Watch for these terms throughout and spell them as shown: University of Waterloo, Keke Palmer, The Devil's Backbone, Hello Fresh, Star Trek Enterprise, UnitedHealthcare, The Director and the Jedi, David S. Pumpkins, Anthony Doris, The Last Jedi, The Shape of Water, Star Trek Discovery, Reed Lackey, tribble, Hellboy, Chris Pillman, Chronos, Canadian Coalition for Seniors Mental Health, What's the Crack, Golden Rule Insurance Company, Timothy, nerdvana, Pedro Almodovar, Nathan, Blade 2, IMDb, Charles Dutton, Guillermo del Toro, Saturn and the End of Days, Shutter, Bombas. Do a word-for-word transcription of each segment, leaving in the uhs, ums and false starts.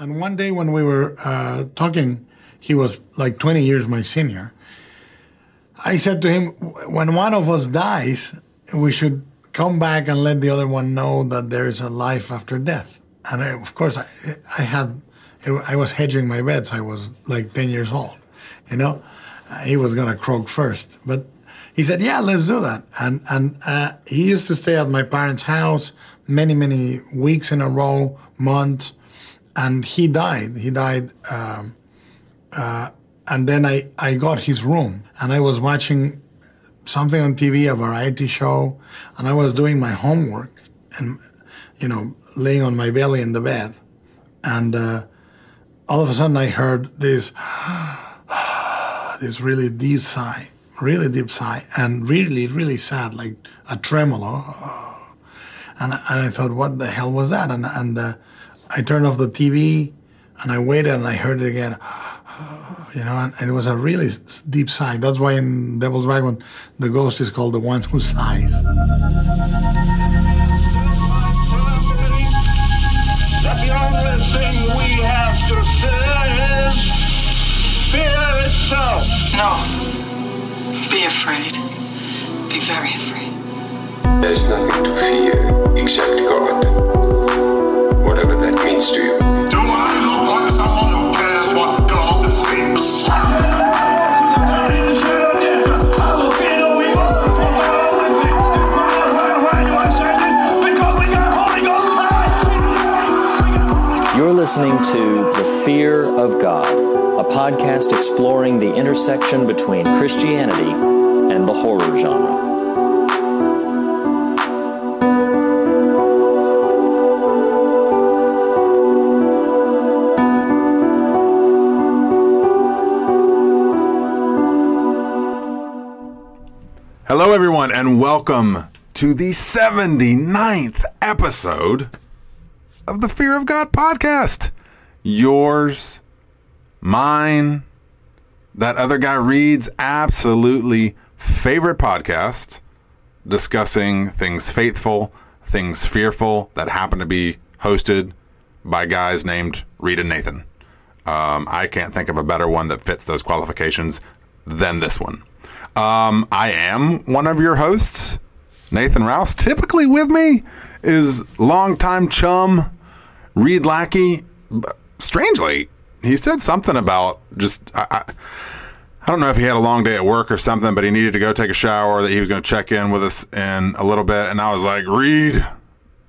And one day when we were uh, talking, he was like twenty years my senior. I said to him, when one of us dies, we should come back and let the other one know that there is a life after death. And I, of course, I, I had, I was hedging my bets. I was like ten years old, you know. He was going to croak first. But he said, yeah, let's do that. And and uh, he used to stay at my parents' house many, many weeks in a row, months. And he died. He died. Um, uh, and then I, I got his room. And I was watching something on T V, a variety show. And I was doing my homework and, you know, laying on my belly in the bed. And uh, all of a sudden I heard this... this really deep sigh, really deep sigh, and really, really sad, like a tremolo. And, and I thought, what the hell was that? And, and uh, I turned off the T V, and I waited, and I heard it again. You know, and, and it was a really deep sigh. That's why in Devil's Backbone, the ghost is called the one who sighs. That's the only thing we have to say is... fear itself. No. Be afraid. Be very afraid. There's nothing to fear except God. Whatever that means to you. Do I look like someone who cares what God thinks? You're listening to The Fear of God, a podcast exploring the intersection between Christianity and the horror genre. Hello, everyone, and welcome to the seventy-ninth episode of the Fear of God podcast. Yours, mine, that other guy Reed's absolutely favorite podcast, discussing things faithful, things fearful, that happen to be hosted by guys named Reed and Nathan. Um, I can't think of a better one that fits those qualifications than this one. Um, I am one of your hosts, Nathan Rouse. Typically with me is longtime chum Reed Lackey. Strangely, he said something about just, I, I, I don't know if he had a long day at work or something, but he needed to go take a shower, that he was going to check in with us in a little bit. And I was like, Reed,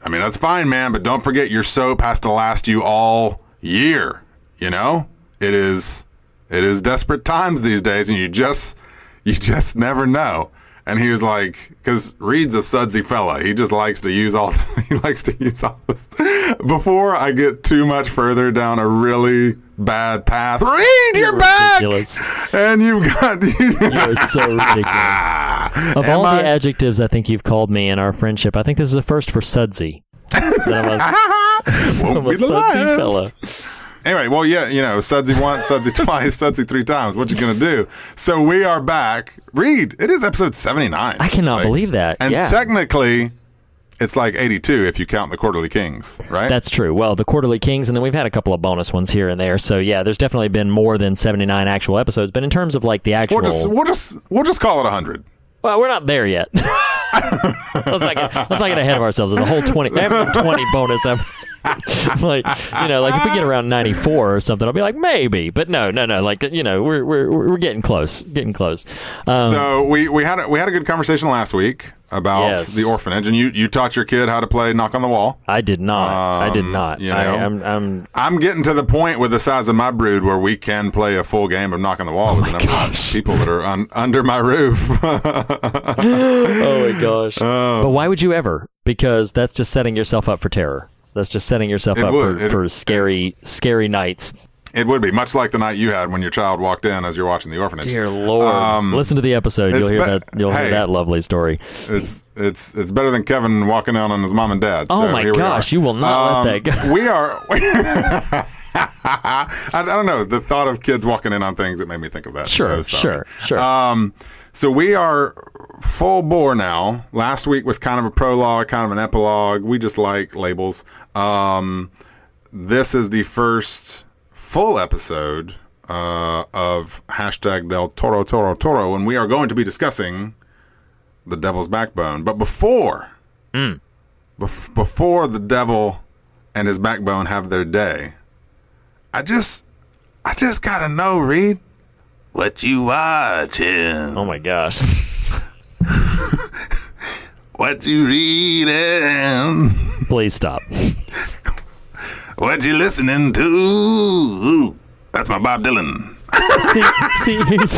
I mean, that's fine, man, but don't forget your soap has to last you all year. You know, it is, it is desperate times these days. And you just, you just never know. And he was like, because Reed's a sudsy fella. He just likes to use all, he likes to use all this. Before I get too much further down a really bad path, Reed, you're, you're back! Ridiculous. And you've got... You're so ridiculous. Of Am all I... the adjectives I think you've called me in our friendship, I think this is a first for sudsy. I'm a, I'm a sudsy fella. Anyway, well, yeah, you know, sudsy once, sudsy twice, sudsy three times. What you gonna do? So we are back. Reed, it is episode seventy-nine. I cannot like, believe that. And yeah. Technically, it's like eighty-two if you count the Quarterly Kings, right? That's true. Well, the Quarterly Kings, and then we've had a couple of bonus ones here and there. So yeah, there's definitely been more than seventy-nine actual episodes. But in terms of like the actual, we'll just we'll just, we'll just call it one hundred. Well, we're not there yet. let's, not get, let's not get ahead of ourselves. There's a whole twenty, twenty bonus episodes. Like, you know, like if we get around ninety-four or something, I'll be like, maybe. But no, no, no. Like, you know, we're we're we're getting close, getting close. Um, so we, we had a, we had a good conversation last week about yes. the orphanage, and you, you taught your kid how to play Knock on the Wall. I did not. Um, I did not. You know, I, I'm I'm I'm getting to the point with the size of my brood where we can play a full game of Knock on the Wall oh with the number gosh. of people that are un, under my roof. Oh my gosh! Um, but why would you ever? Because that's just setting yourself up for terror. That's just setting yourself up would, for, it, for scary it, scary nights. It would be much like the night you had when your child walked in as you're watching the orphanage. Dear Lord, um, listen to the episode. You'll hear be- that. You'll hey, hear that lovely story. It's it's it's better than Kevin walking out on his mom and dad. Oh so my gosh, you will not um, let that go. We are. I, I don't know. The thought of kids walking in on things, it made me think of that. Sure, so sure, sure. Um, so we are full bore now. Last week was kind of a prologue, kind of an epilogue. We just like labels. Um. this is the first full episode uh, of hashtag Del Toro Toro Toro, and we are going to be discussing The Devil's Backbone. But before, mm. bef- before the devil and his backbone have their day, I just, I just gotta know, Reed, what you watching? Oh my gosh, what you reading? Please stop. What you listening to? Ooh, that's my Bob Dylan. see, see, here's,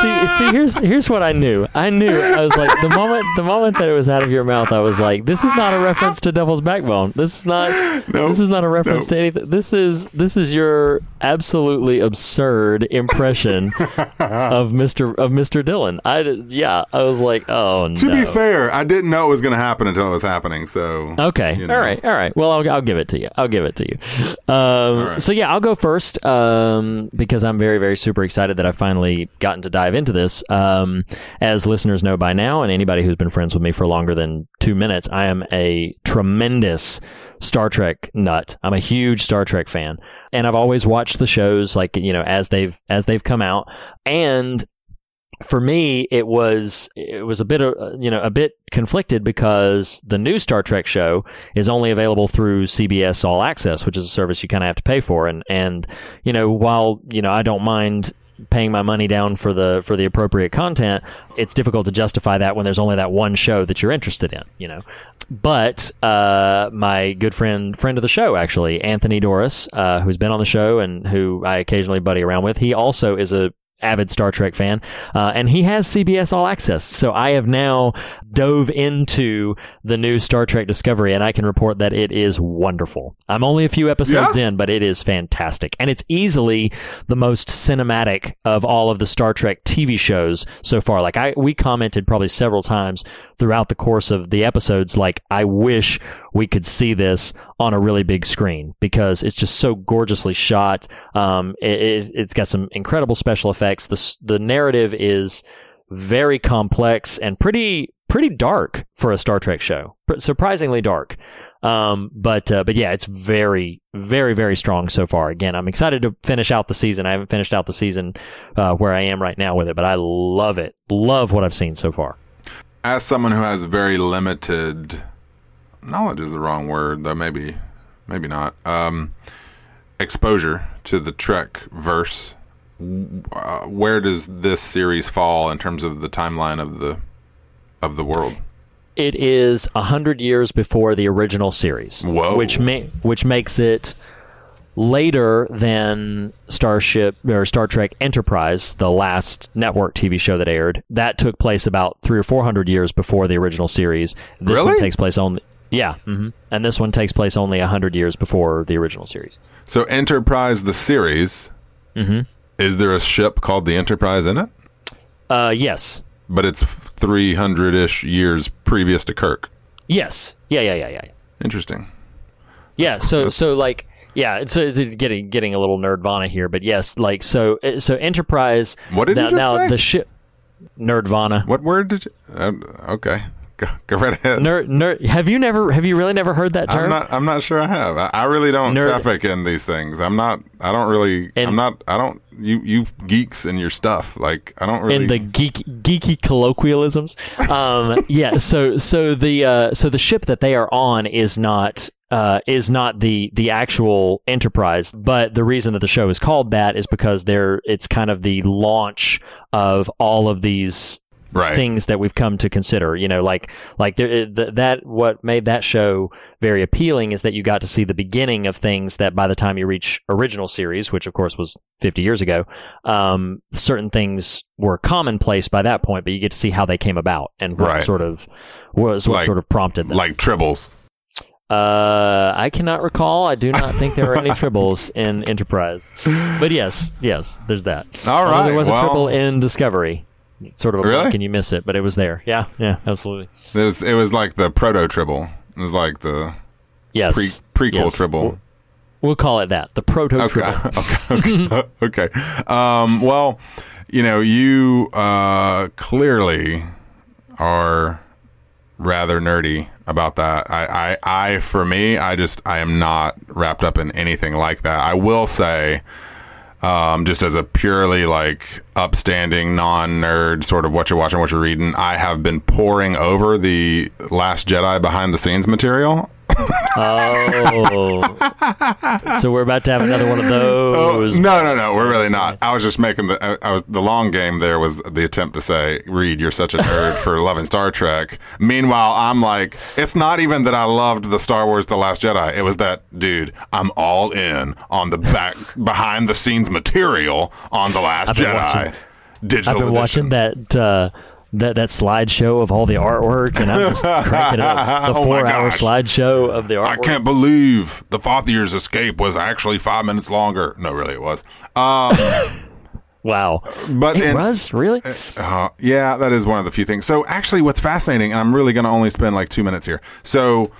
see, see, here's here's what I knew. I knew. I was like, the moment the moment that it was out of your mouth, I was like, this is not a reference to Devil's Backbone. This is not. Nope, this is not a reference nope. to anything. This is this is your absolutely absurd impression of Mister of Mister Dylan. I yeah. I was like, oh no. To be fair, I didn't know it was going to happen until it was happening. So okay, you know. all right, all right. Well, I'll I'll give it to you. I'll give it to you. Um, right. So yeah, I'll go first. Um, because I'm very, very super excited that I've finally gotten to dive into this. Um, as listeners know by now, and anybody who's been friends with me for longer than two minutes, I am a tremendous Star Trek nut. I'm a huge Star Trek fan, and I've always watched the shows, like, you know, as they've as they've come out. And for me, it was it was a bit of, you know, a bit conflicted because the new Star Trek show is only available through C B S All Access, which is a service you kind of have to pay for. And, and you know, while, you know, I don't mind paying my money down for the for the appropriate content, it's difficult to justify that when there's only that one show that you're interested in, you know. But uh, my good friend, friend of the show, actually, Anthony Doris, uh, who's been on the show and who I occasionally buddy around with, he also is a avid Star Trek fan, uh, and he has C B S All Access. So I have now dove into the new Star Trek Discovery, and I can report that it is wonderful. I'm only a few episodes yeah. in, but it is fantastic. And it's easily the most cinematic of all of the Star Trek T V shows so far. Like, I we commented probably several times throughout the course of the episodes, like, I wish we could see this on a really big screen, because it's just so gorgeously shot. Um, it, it, it's got some incredible special effects. The the narrative is very complex and pretty pretty dark for a Star Trek show. Surprisingly dark. Um, but uh, but yeah, it's very, very, very strong so far. Again, I'm excited to finish out the season. I haven't finished out the season uh, where I am right now with it, but I love it. Love what I've seen so far. As someone who has very limited... knowledge is the wrong word, though maybe maybe not. Um, exposure to the Trek verse. Uh, where does this series fall in terms of the timeline of the of the world? It is a hundred years before the original series. Whoa. Which ma- which makes it later than Starship or Star Trek Enterprise, the last network T V show that aired. That took place about three or four hundred years before the original series. This really? one takes place only Yeah, mm-hmm. and this one takes place only one hundred years before the original series. So Enterprise, the series, mm-hmm. is there a ship called the Enterprise in it? Uh, yes. But it's three hundred-ish years previous to Kirk? Yes. Yeah, yeah, yeah, yeah. Interesting. Yeah, that's, so, that's... so like, yeah, it's, it's getting getting a little nerdvana here, but yes, like, so so Enterprise... What did now, you just now say? The ship... Nerdvana. What word did you... Uh, okay. Go, go right ahead. Nerd, nerd. Have you never? Have you really never heard that term? I'm not. I'm not sure I have. I, I really don't nerd. traffic in these things. I'm not. I don't really. In, I'm not. I don't. You you geeks and your stuff. Like, I don't really. In the geek geeky colloquialisms. Um, yeah. So so the uh, so the ship that they are on is not. Uh, is not the the actual Enterprise, but the reason that the show is called that is because they're. It's kind of the launch of all of these. Right. Things that we've come to consider, you know, like like there, th- that what made that show very appealing is that you got to see the beginning of things that by the time you reach original series, which of course was fifty years ago, um, certain things were commonplace by that point, but you get to see how they came about and what right. sort of was what like, sort of prompted them, like tribbles. Uh, I cannot recall. I do not think there are any tribbles in Enterprise, but yes, yes, there's that. All right, there was a well, tribble in Discovery. Sort of a really? Can you miss it? But it was there. Yeah, yeah, absolutely. It was. It was like the proto tribble. It was like the yes pre, prequel yes. tribble. We'll, we'll call it that. The proto okay. tribble. Okay. Okay. okay. Um, well, you know, you uh, clearly are rather nerdy about that. I, I, I, for me, I just, I am not wrapped up in anything like that. I will say, um, just as a purely like upstanding non-nerd sort of what you're watching, what you're reading, I have been poring over the Last Jedi behind the scenes material. Oh, so we're about to have another one of those. Oh, no, no, no, we're really not. I was just making the I, I was, the long game there was the attempt to say, Reed, you're such a nerd for loving Star Trek. Meanwhile, I'm like, it's not even that I loved the Star Wars The Last Jedi. It was that, dude, I'm all in on the back behind the scenes material on The Last Jedi watching, digital I've been edition. Watching that... Uh, That that slideshow of all the artwork, and I'm just cranking up the oh four-hour slideshow of the artwork. I can't believe the Fathier's escape was actually five minutes longer. No, really, it was. Um, wow. But it was? Really? Uh, yeah, that is one of the few things. So actually what's fascinating, and I'm really going to only spend like two minutes here. So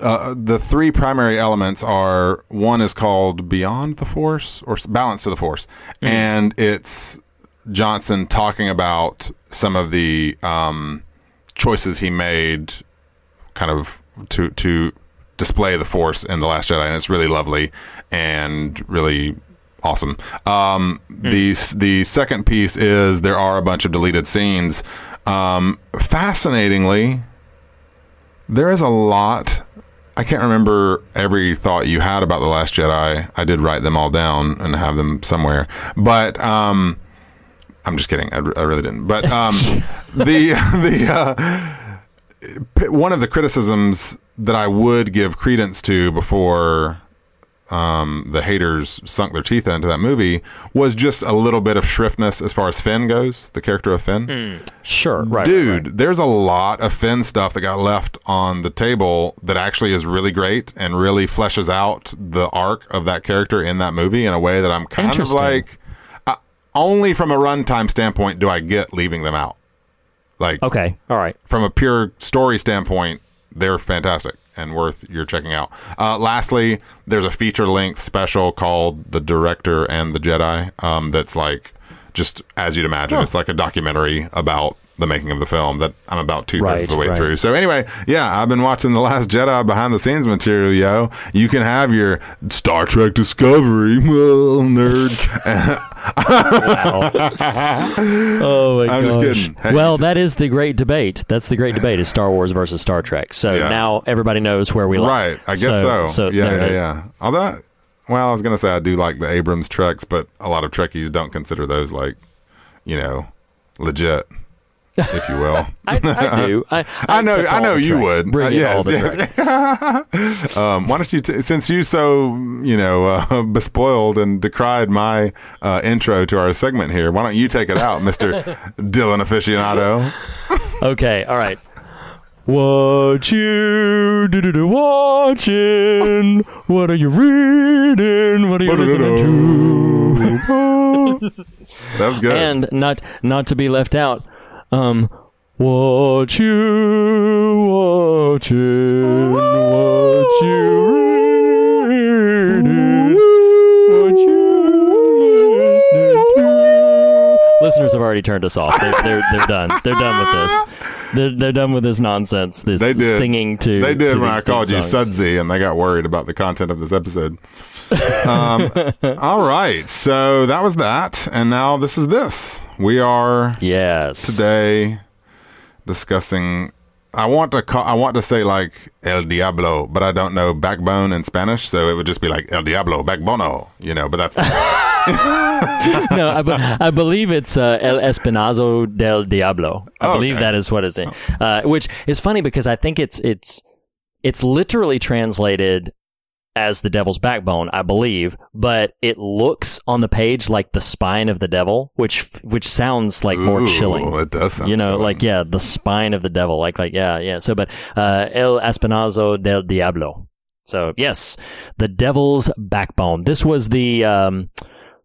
uh, the three primary elements are, one is called Beyond the Force, or Balance to the Force, mm. and it's Johnson talking about some of the um, choices he made kind of to to display the Force in The Last Jedi, and it's really lovely and really awesome. Um, mm. The the second piece is there are a bunch of deleted scenes. Um, fascinatingly, there is a lot. I can't remember every thought you had about The Last Jedi. I did write them all down and have them somewhere. But... Um, I'm just kidding. I, I really didn't. But um, the the uh, p- one of the criticisms that I would give credence to before um, the haters sunk their teeth into that movie was just a little bit of shriftness as far as Finn goes, the character of Finn. Mm, sure. Right, Dude, right, right. There's a lot of Finn stuff that got left on the table that actually is really great and really fleshes out the arc of that character in that movie in a way that I'm kind of like... Only from a runtime standpoint do I get leaving them out. Like, okay, all right. From a pure story standpoint, they're fantastic and worth your checking out. Uh, lastly, there's a feature-length special called The Director and the Jedi um, that's like, just as you'd imagine, oh. It's like a documentary about the making of the film that I'm about two-thirds right, of the way right. through. So anyway, yeah, I've been watching The Last Jedi behind-the-scenes material, yo. You can have your Star Trek Discovery, well, nerd. Wow. Oh, my I'm gosh. Just kidding. Hey, well, that is the great debate. That's the great debate is Star Wars versus Star Trek. So yeah. Now everybody knows where we lie. Right, I guess so. so. so yeah, yeah, yeah. Although, I, well, I was going to say I do like the Abrams Treks, but a lot of Trekkies don't consider those, like, you know, legit. If you will, I, I do. I, I, I know. I know you would. Bring uh, yes, all the yes. um, why don't you? T- since you so you know uh, bespoiled and decried my uh, intro to our segment here, why don't you take it out, Mister Dylan aficionado? Okay. All right. What you do do do watching? What are you reading? What are you listening to? That was good. And not not to be left out. Um, what you watching, what you reading, what you listening to. Listeners have already turned us off. They're they're, they're done. They're done with this. They're they're done with this nonsense. This they did. Singing to they did to when I called you Sudsy, and they got worried about the content of this episode. um, all right, so that was that, and now this is this. We are yes today discussing. I want to call, I want to say like El Diablo, but I don't know backbone in Spanish, so it would just be like El Diablo Backbono, you know. But that's no, I, be- I believe it's uh, El Espinazo del Diablo. I oh, believe okay. that is what it's in, uh, which is funny because I think it's it's it's literally translated as The Devil's Backbone, I believe, but it looks on the page like the spine of the devil, which which sounds like Ooh, more chilling. It does sound, you know, chilling. Like yeah, the spine of the devil, like like yeah, yeah. So, but uh, El Espinazo del Diablo. So yes, The Devil's Backbone. This was the um,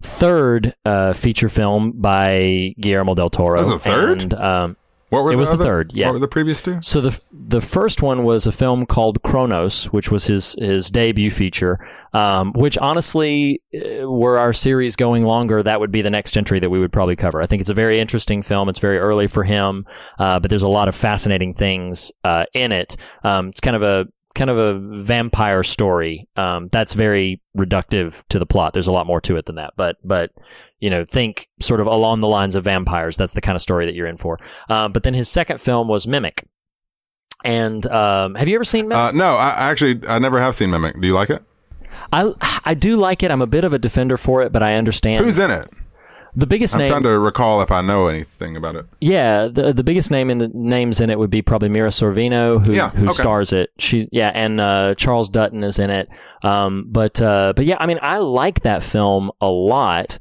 third uh, feature film by Guillermo del Toro. That was the third? And, um, What were it the was other, the third, yeah. What were the previous two? So the the first one was a film called Chronos, which was his his debut feature, um, which honestly, were our series going longer, that would be the next entry that we would probably cover. I think it's a very interesting film. It's very early for him, uh, but there's a lot of fascinating things uh, in it. Um, it's kind of a kind of a vampire story. Um, that's very reductive to the plot. There's a lot more to it than that, but but you know, think sort of along the lines of vampires. That's the kind of story that you're in for. Um, but then his second film was Mimic. And um, have you ever seen Mimic? Uh, no, I actually I never have seen Mimic. Do you like it? I I do like it. I'm a bit of a defender for it, but I understand who's in it. The biggest I'm name. I'm trying to recall if I know anything about it. Yeah, the the biggest name in the names in it would be probably Mira Sorvino, who yeah, who okay. stars it. She yeah, and uh, Charles Dutton is in it. Um, but uh, but yeah, I mean, I like that film a lot.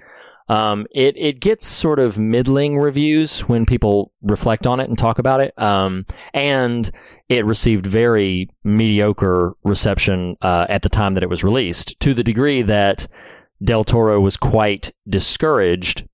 Um, it it gets sort of middling reviews when people reflect on it and talk about it. Um, and it received very mediocre reception uh, at the time that it was released, to the degree that Del Toro was quite discouraged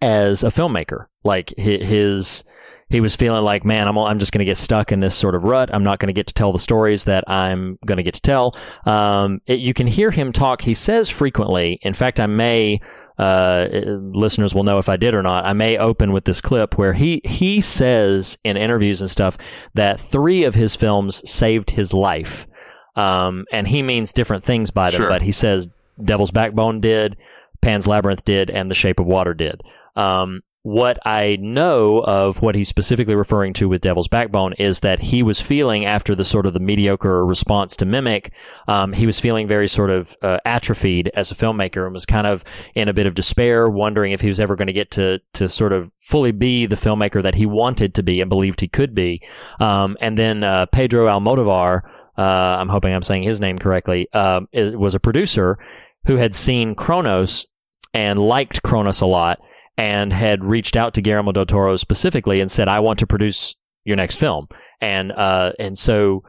as a filmmaker. Like his, he was feeling like, man, I'm all, I'm just going to get stuck in this sort of rut. I'm not going to get to tell the stories that I'm going to get to tell. Um, it, you can hear him talk. He says frequently, in fact, I may, uh, listeners will know if I did or not, I may open with this clip where he, he says in interviews and stuff that three of his films saved his life. Um, and he means different things by them, sure. But he says, Devil's Backbone did, Pan's Labyrinth did, and The Shape of Water did. Um, what I know of what he's specifically referring to with Devil's Backbone is that he was feeling, after the sort of the mediocre response to Mimic, um, he was feeling very sort of uh, atrophied as a filmmaker and was kind of in a bit of despair, wondering if he was ever going to get to to sort of fully be the filmmaker that he wanted to be and believed he could be. Um, and then uh, Pedro Almodovar, uh, I'm hoping I'm saying his name correctly, uh, was a producer who had seen Chronos and liked Chronos a lot and had reached out to Guillermo del Toro specifically and said, I want to produce your next film. And uh, and so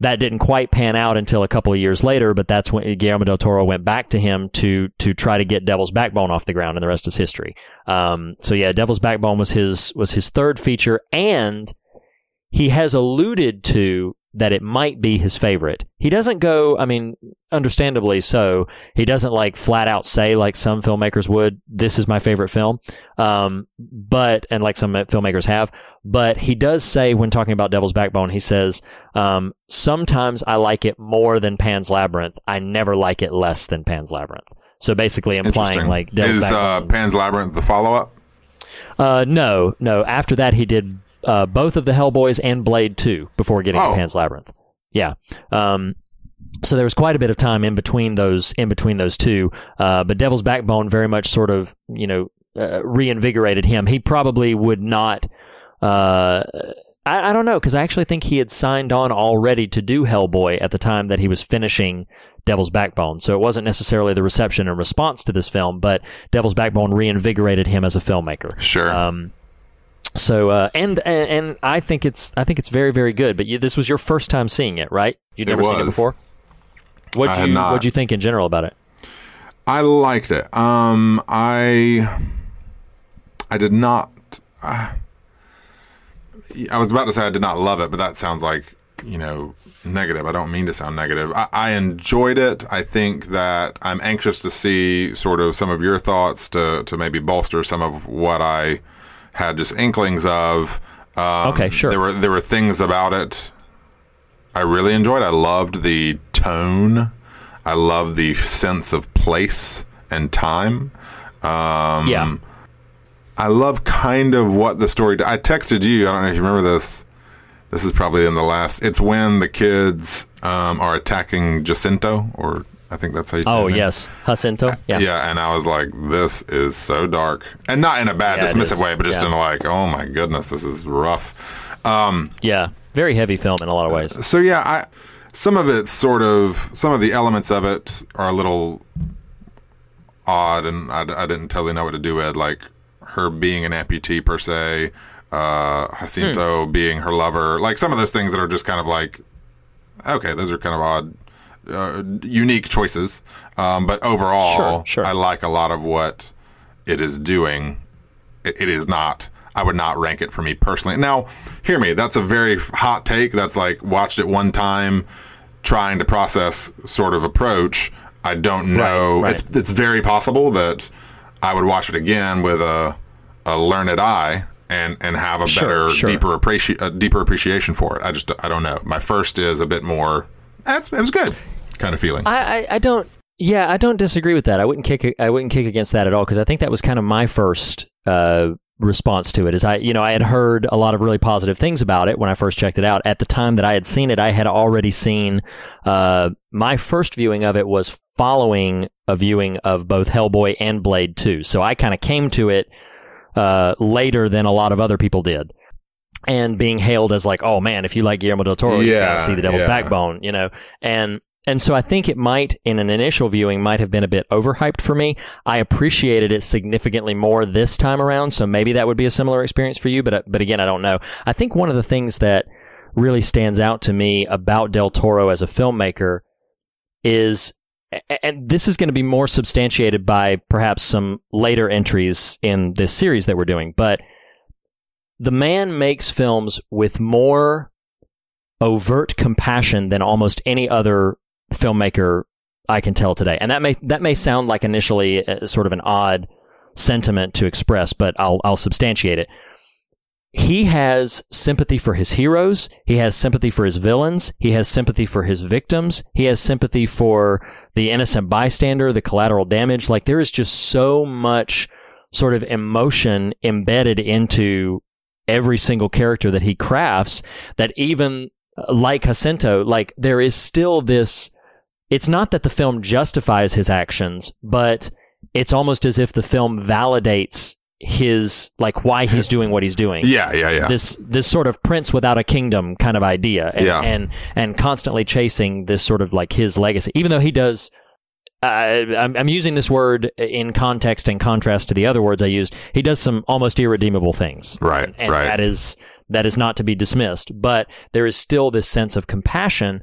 that didn't quite pan out until a couple of years later, but that's when Guillermo del Toro went back to him to to try to get Devil's Backbone off the ground, and the rest is history. Um, so yeah, Devil's Backbone was his was his third feature, and he has alluded to that it might be his favorite. He doesn't go, I mean, understandably so, he doesn't like flat out say, like some filmmakers would, this is my favorite film, um, but, and like some filmmakers have, but he does say, when talking about Devil's Backbone, he says, um, sometimes I like it more than Pan's Labyrinth. I never like it less than Pan's Labyrinth. So basically implying like Devil's Is Backbone. Uh, Pan's Labyrinth the follow-up? Uh, no, no. After that, he did Uh, both of the Hellboys and Blade two before getting oh. to Pan's Labyrinth. Yeah. Um, so there was quite a bit of time in between those in between those two. Uh, but Devil's Backbone very much sort of, you know, uh, reinvigorated him. He probably would not... Uh, I, I don't know, because I actually think he had signed on already to do Hellboy at the time that he was finishing Devil's Backbone. So it wasn't necessarily the reception and response to this film, but Devil's Backbone reinvigorated him as a filmmaker. Sure. Um So uh, and, and and I think it's I think it's very very good. But you, this was your first time seeing it, right? You'd never it seen it before. What you what you think in general about it? I liked it. Um, I I did not. Uh, I was about to say I did not love it, but that sounds like you know negative. I don't mean to sound negative. I, I enjoyed it. I think that I'm anxious to see sort of some of your thoughts to to maybe bolster some of what I had just inklings of. Um, okay, sure. There were there were things about it I really enjoyed. I loved the tone. I loved the sense of place and time. Um, yeah. I love kind of what the story... I texted you, I don't know if you remember this. This is probably in the last... It's when the kids um, are attacking Jacinto, or I think that's how you say it. Oh, yes. Jacinto. Yeah. Yeah, and I was like, this is so dark. And not in a bad, yeah, dismissive way, but just yeah. in like, oh my goodness, this is rough. Um, yeah, very heavy film in a lot of ways. So yeah, I, some of it's sort of, some of the elements of it are a little odd, and I, I didn't totally know what to do with, like her being an amputee per se, uh, Jacinto hmm. being her lover, like some of those things that are just kind of like, okay, those are kind of odd. Uh, unique choices, um, but overall, sure, sure. I like a lot of what it is doing. It, it is not I would not rank it for me personally. Now, hear me. That's a very hot take. That's like watched it one time, trying to process sort of approach. I don't know. Right, right. It's it's very possible that I would watch it again with a a learned eye and and have a sure, better, sure. deeper appreci- a deeper appreciation for it. I just I don't know. My first is a bit more. That's it was good kind of feeling. I, I, I don't. Yeah, I don't disagree with that. I wouldn't kick. I wouldn't kick against that at all because I think that was kind of my first. Uh, response to it is I, you know, I had heard a lot of really positive things about it when I first checked it out. At the time that I had seen it, I had already seen, uh, my first viewing of it was following a viewing of both Hellboy and Blade two. So I kind of came to it, uh, later than a lot of other people did. And being hailed as like, oh man, if you like Guillermo del Toro, yeah, you gotta see The Devil's yeah. Backbone, you know? And, and so I think it might, in an initial viewing, might have been a bit overhyped for me. I appreciated it significantly more this time around, so maybe that would be a similar experience for you, but but again, I don't know. I think one of the things that really stands out to me about Del Toro as a filmmaker is, and this is going to be more substantiated by perhaps some later entries in this series that we're doing, but the man makes films with more overt compassion than almost any other filmmaker I can tell today. And that may that may sound like initially a, sort of an odd sentiment to express, but I'll I'll substantiate it. He has sympathy for his heroes, he has sympathy for his villains, he has sympathy for his victims, he has sympathy for the innocent bystander, the collateral damage. Like there is just so much sort of emotion embedded into every single character that he crafts that even like Jacinto, like there is still this, it's not that the film justifies his actions, but it's almost as if the film validates his, like why he's doing what he's doing. Yeah, yeah, yeah. This this sort of prince without a kingdom kind of idea and yeah. and, and constantly chasing this sort of like his legacy, even though he does, uh, I'm, I'm using this word in context and contrast to the other words I used, he does some almost irredeemable things. Right, and, and right. that is... That is not to be dismissed, but there is still this sense of compassion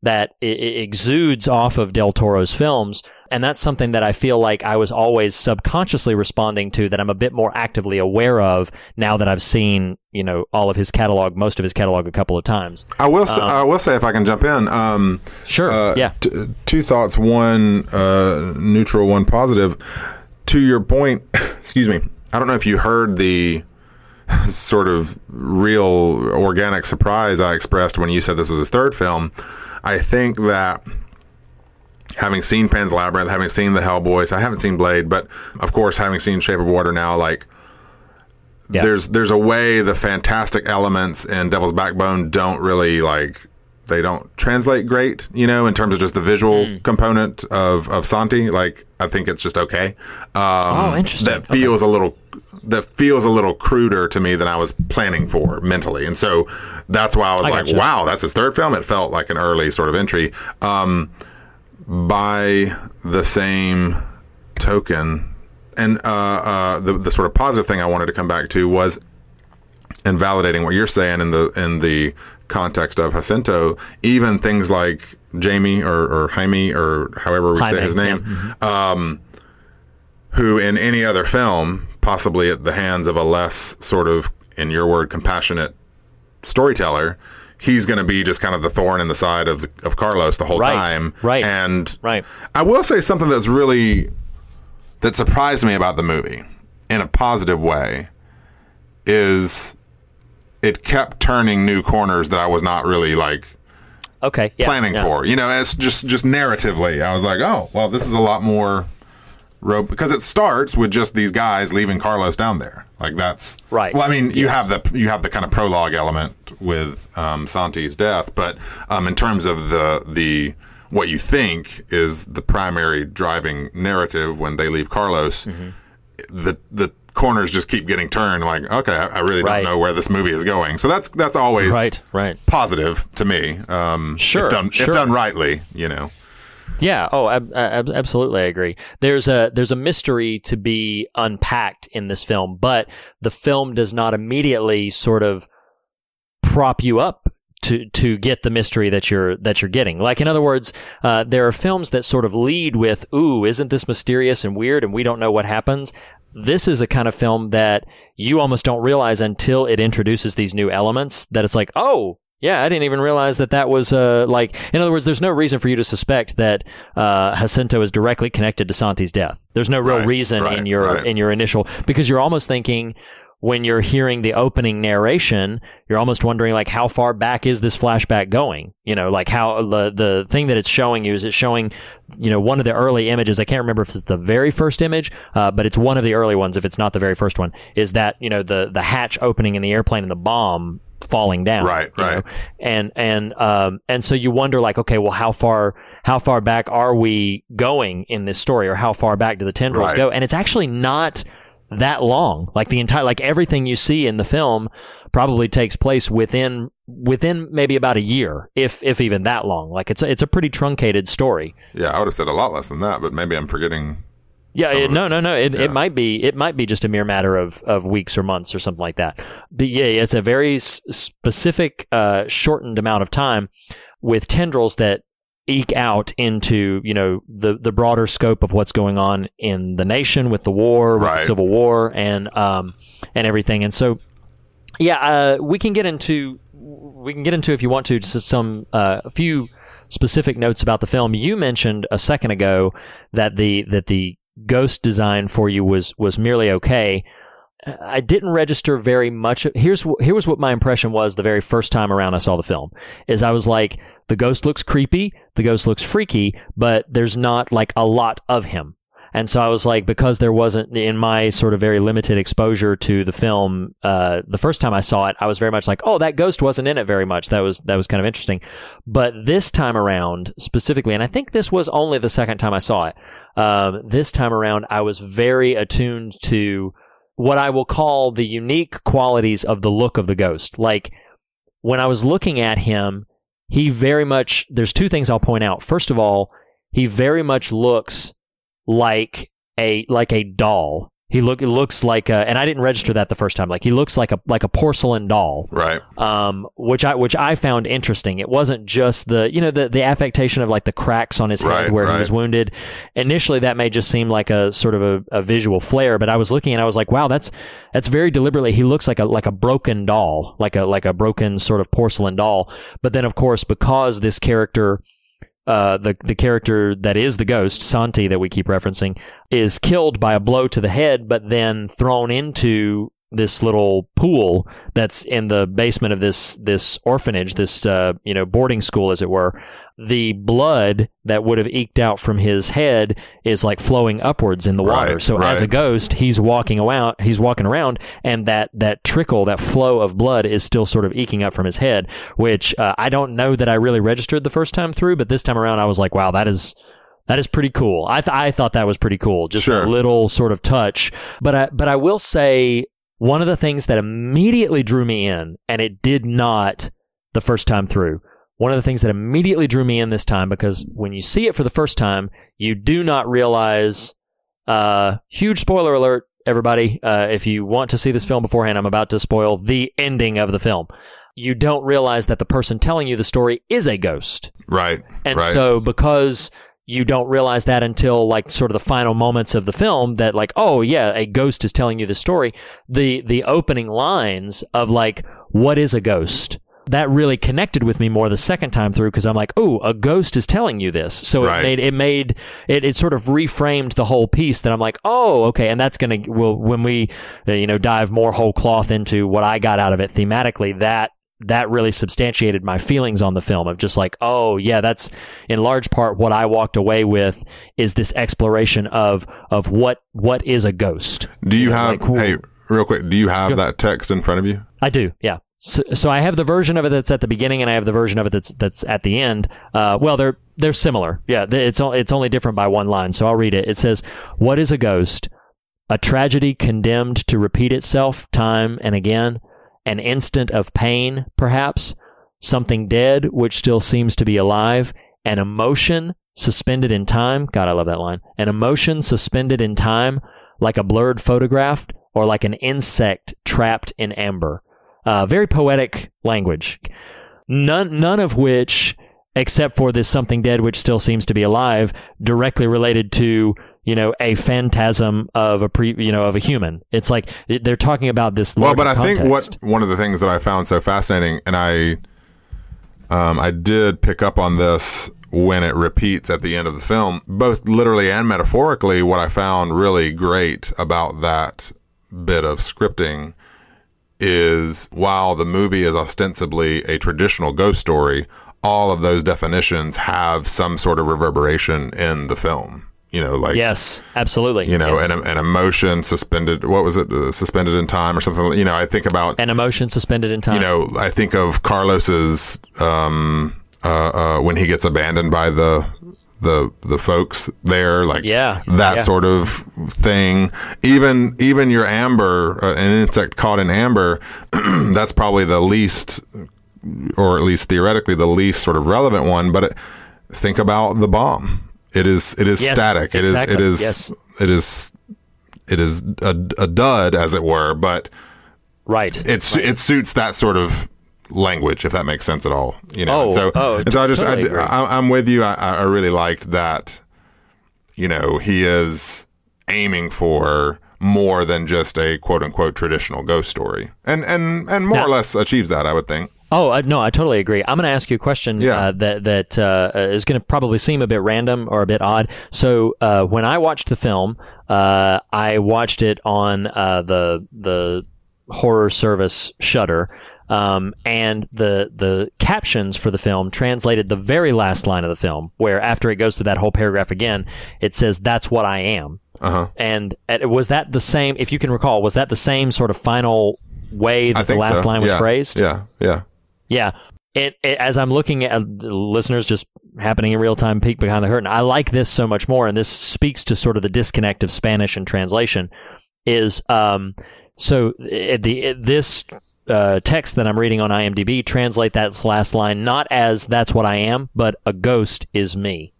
that I- I exudes off of Del Toro's films, and that's something that I feel like I was always subconsciously responding to that I'm a bit more actively aware of now that I've seen, you know, all of his catalog, most of his catalog a couple of times. I will say, um, I will say if I can jump in. Um, sure, uh, yeah. T- two thoughts, one uh, neutral, one positive. To your point, excuse me, I don't know if you heard the sort of real organic surprise I expressed when you said this was his third film. I think that having seen Pan's Labyrinth, having seen the Hellboy, so I haven't seen Blade, but of course having seen Shape of Water now, like yeah. there's there's a way the fantastic elements in Devil's Backbone don't really like they don't translate great, you know, in terms of just the visual mm. component of, of Santi. Like, I think it's just okay. Um, oh, interesting. That feels okay. a little, that feels a little cruder to me than I was planning for mentally. And so that's why I was I like, gotcha. wow, that's his third film. It felt like an early sort of entry. Um, by the same token. And, uh, uh, the, the sort of positive thing I wanted to come back to was and validating what you're saying in the, in the, context of Jacinto, even things like Jamie or, or Jaime or however we Jaime, say his name, yeah. mm-hmm. um, who in any other film, possibly at the hands of a less sort of, in your word, compassionate storyteller, he's going to be just kind of the thorn in the side of, of Carlos the whole right, time. Right. And right. I will say something that's really, that surprised me about the movie in a positive way is it kept turning new corners that I was not really like okay, yeah, planning yeah. for, you know, and it's just, just narratively. I was like, oh, well, this is a lot more rope because it starts with just these guys leaving Carlos down there. Like that's right. Well, I mean, yes. you have the, you have the kind of prologue element with um, Santi's death, but um, in terms of the, the, what you think is the primary driving narrative when they leave Carlos, mm-hmm. the, the, corners just keep getting turned. Like, okay, I, I really right. don't know where this movie is going. So that's that's always right, right. positive to me. Um, sure, if done, sure, if done rightly, you know. Yeah. Oh, I, I absolutely, I agree. There's a there's a mystery to be unpacked in this film, but the film does not immediately sort of prop you up to to get the mystery that you're that you're getting. Like, in other words, uh, there are films that sort of lead with, "Ooh, isn't this mysterious and weird?" and we don't know what happens. This is a kind of film that you almost don't realize until it introduces these new elements that it's like, oh, yeah, I didn't even realize that that was uh, like, in other words, there's no reason for you to suspect that uh, Jacinto is directly connected to Santi's death. There's no real right, reason right, in your right. in your initial, because you're almost thinking, when you're hearing the opening narration, you're almost wondering, like, how far back is this flashback going? You know, like, how the the thing that it's showing you is it's showing, you know, one of the early images. I can't remember if it's the very first image, uh, but it's one of the early ones, if it's not the very first one, is that, you know, the, the hatch opening in the airplane and the bomb falling down. Right, right. Know? And and um and so you wonder, like, okay, well, how far how far back are we going in this story, or how far back do the tendrils right. go? And it's actually not that long. Like the entire, like everything you see in the film probably takes place within within maybe about a year, if if even that long. Like it's a, it's a pretty truncated story. Yeah, I would have said a lot less than that, but maybe I'm forgetting. Yeah, it, no, no, no. It yeah. it might be it might be just a mere matter of, of weeks or months or something like that. But yeah, it's a very s- specific uh, shortened amount of time with tendrils that eke out into, you know, the, the broader scope of what's going on in the nation with the war, with right. the Civil War, and um and everything. And so, yeah, uh, we can get into we can get into if you want to just some uh, a few specific notes about the film. You mentioned a second ago that the that the ghost design for you was was merely okay. I didn't register very much. Here's here was what my impression was the very first time around I saw the film, is I was like, the ghost looks creepy, the ghost looks freaky, but there's not like a lot of him. And so I was like, because there wasn't, in my sort of very limited exposure to the film, uh, the first time I saw it, I was very much like, oh, that ghost wasn't in it very much. That was that was kind of interesting. But this time around, specifically, and I think this was only the second time I saw it, um, this time around, I was very attuned to what I will call the unique qualities of the look of the ghost. Like, when I was looking at him, he very much, there's two things I'll point out. First of all, he very much looks like a like a doll. He look it looks like a, and I didn't register that the first time. Like he looks like a like a porcelain doll, right? Um, which I which I found interesting. It wasn't just the you know the the affectation of like the cracks on his head right, where right. he was wounded. Initially, that may just seem like a sort of a, a visual flair, but I was looking and I was like, wow, that's that's very deliberately. He looks like a like a broken doll, like a like a broken sort of porcelain doll. But then, of course, because this character. Uh, the the character that is the ghost, Santi, that we keep referencing, is killed by a blow to the head, but then thrown into this little pool that's in the basement of this this orphanage, this uh, you know boarding school, as it were. The blood that would have eked out from his head is like flowing upwards in the water. Right, so right. as a ghost, he's walking around, he's walking around, and that, that trickle, that flow of blood is still sort of eking up from his head, which uh, I don't know that I really registered the first time through, but this time around I was like, wow, that is that is pretty cool. I th- I thought that was pretty cool, just sure. a little sort of touch. But I but I will say one of the things that immediately drew me in, and it did not the first time through. One of the things that immediately drew me in this time, because when you see it for the first time, you do not realize, uh, huge spoiler alert, everybody. Uh, if you want to see this film beforehand, I'm about to spoil the ending of the film. You don't realize that the person telling you the story is a ghost. Right. And right. so because you don't realize that until like sort of the final moments of the film that like, oh yeah, a ghost is telling you the story. The, the opening lines of like, what is a ghost? That really connected with me more the second time through because I'm like, oh, a ghost is telling you this. So right. it made it made it, it sort of reframed the whole piece that I'm like, oh, okay. And that's going to, we'll, when we, you know, dive more whole cloth into what I got out of it thematically, that that really substantiated my feelings on the film of just like, oh yeah, that's in large part what I walked away with is this exploration of of what what is a ghost. Do you, you know, have, like, hey, real quick, do you have go, that text in front of you? I do, yeah. So, so I have the version of it that's at the beginning, and I have the version of it that's that's at the end. Uh, well, they're they're similar. Yeah, it's it's only different by one line. So I'll read it. It says, "What is a ghost? A tragedy condemned to repeat itself time and again. An instant of pain, perhaps. Something dead which still seems to be alive. An emotion suspended in time." God, I love that line. "An emotion suspended in time, like a blurred photograph, or like an insect trapped in amber." Uh, very poetic language, none none of which, except for this something dead which still seems to be alive, directly related to, you know, a phantasm of a pre, you know, of a human. It's like they're talking about this. Well, but I context. think what one of the things that I found so fascinating, and I, um, I did pick up on this when it repeats at the end of the film, both literally and metaphorically. What I found really great about that bit of scripting is while the movie is ostensibly a traditional ghost story, all of those definitions have some sort of reverberation in the film. You know, like, yes, absolutely. You know, yes. an, an emotion suspended. What was it? Uh, suspended in time or something. You know, I think about an emotion suspended in time. You know, I think of Carlos's um, uh, uh, when he gets abandoned by the the the folks there, like yeah, that yeah. sort of thing. Even even your amber, uh, an insect caught in amber. That's probably the least, or at least theoretically, the least sort of relevant one. But it, think about the bomb. It is it is yes, static. It exactly. is it is yes. it is it is a, a dud, as it were. But right, it's right. it suits that sort of language, if that makes sense at all. You know. Oh, so, oh, and so I just totally I, I, I'm with you. I, I really liked that. You know, he is aiming for more than just a quote unquote traditional ghost story, and and and more now, or less achieves that, I would think. Oh, uh, no, I totally agree. I'm going to ask you a question yeah. uh, that that uh, is going to probably seem a bit random or a bit odd. So uh, when I watched the film, uh, I watched it on uh, the the horror service Shutter, um, and the the captions for the film translated the very last line of the film, where after it goes through that whole paragraph again, it says, "That's what I am." Uh-huh. And uh, was that the same, if you can recall, was that the same sort of final way that the last so. line was yeah. phrased? Yeah, yeah. Yeah, it, it as I'm looking at uh, listeners just happening in real time, peek behind the curtain. I like this so much more, and this speaks to sort of the disconnect of Spanish and translation. Is um, so it, the it, this uh, text that I'm reading on IMDb translate that last line not as "that's what I am," but "a ghost is me,"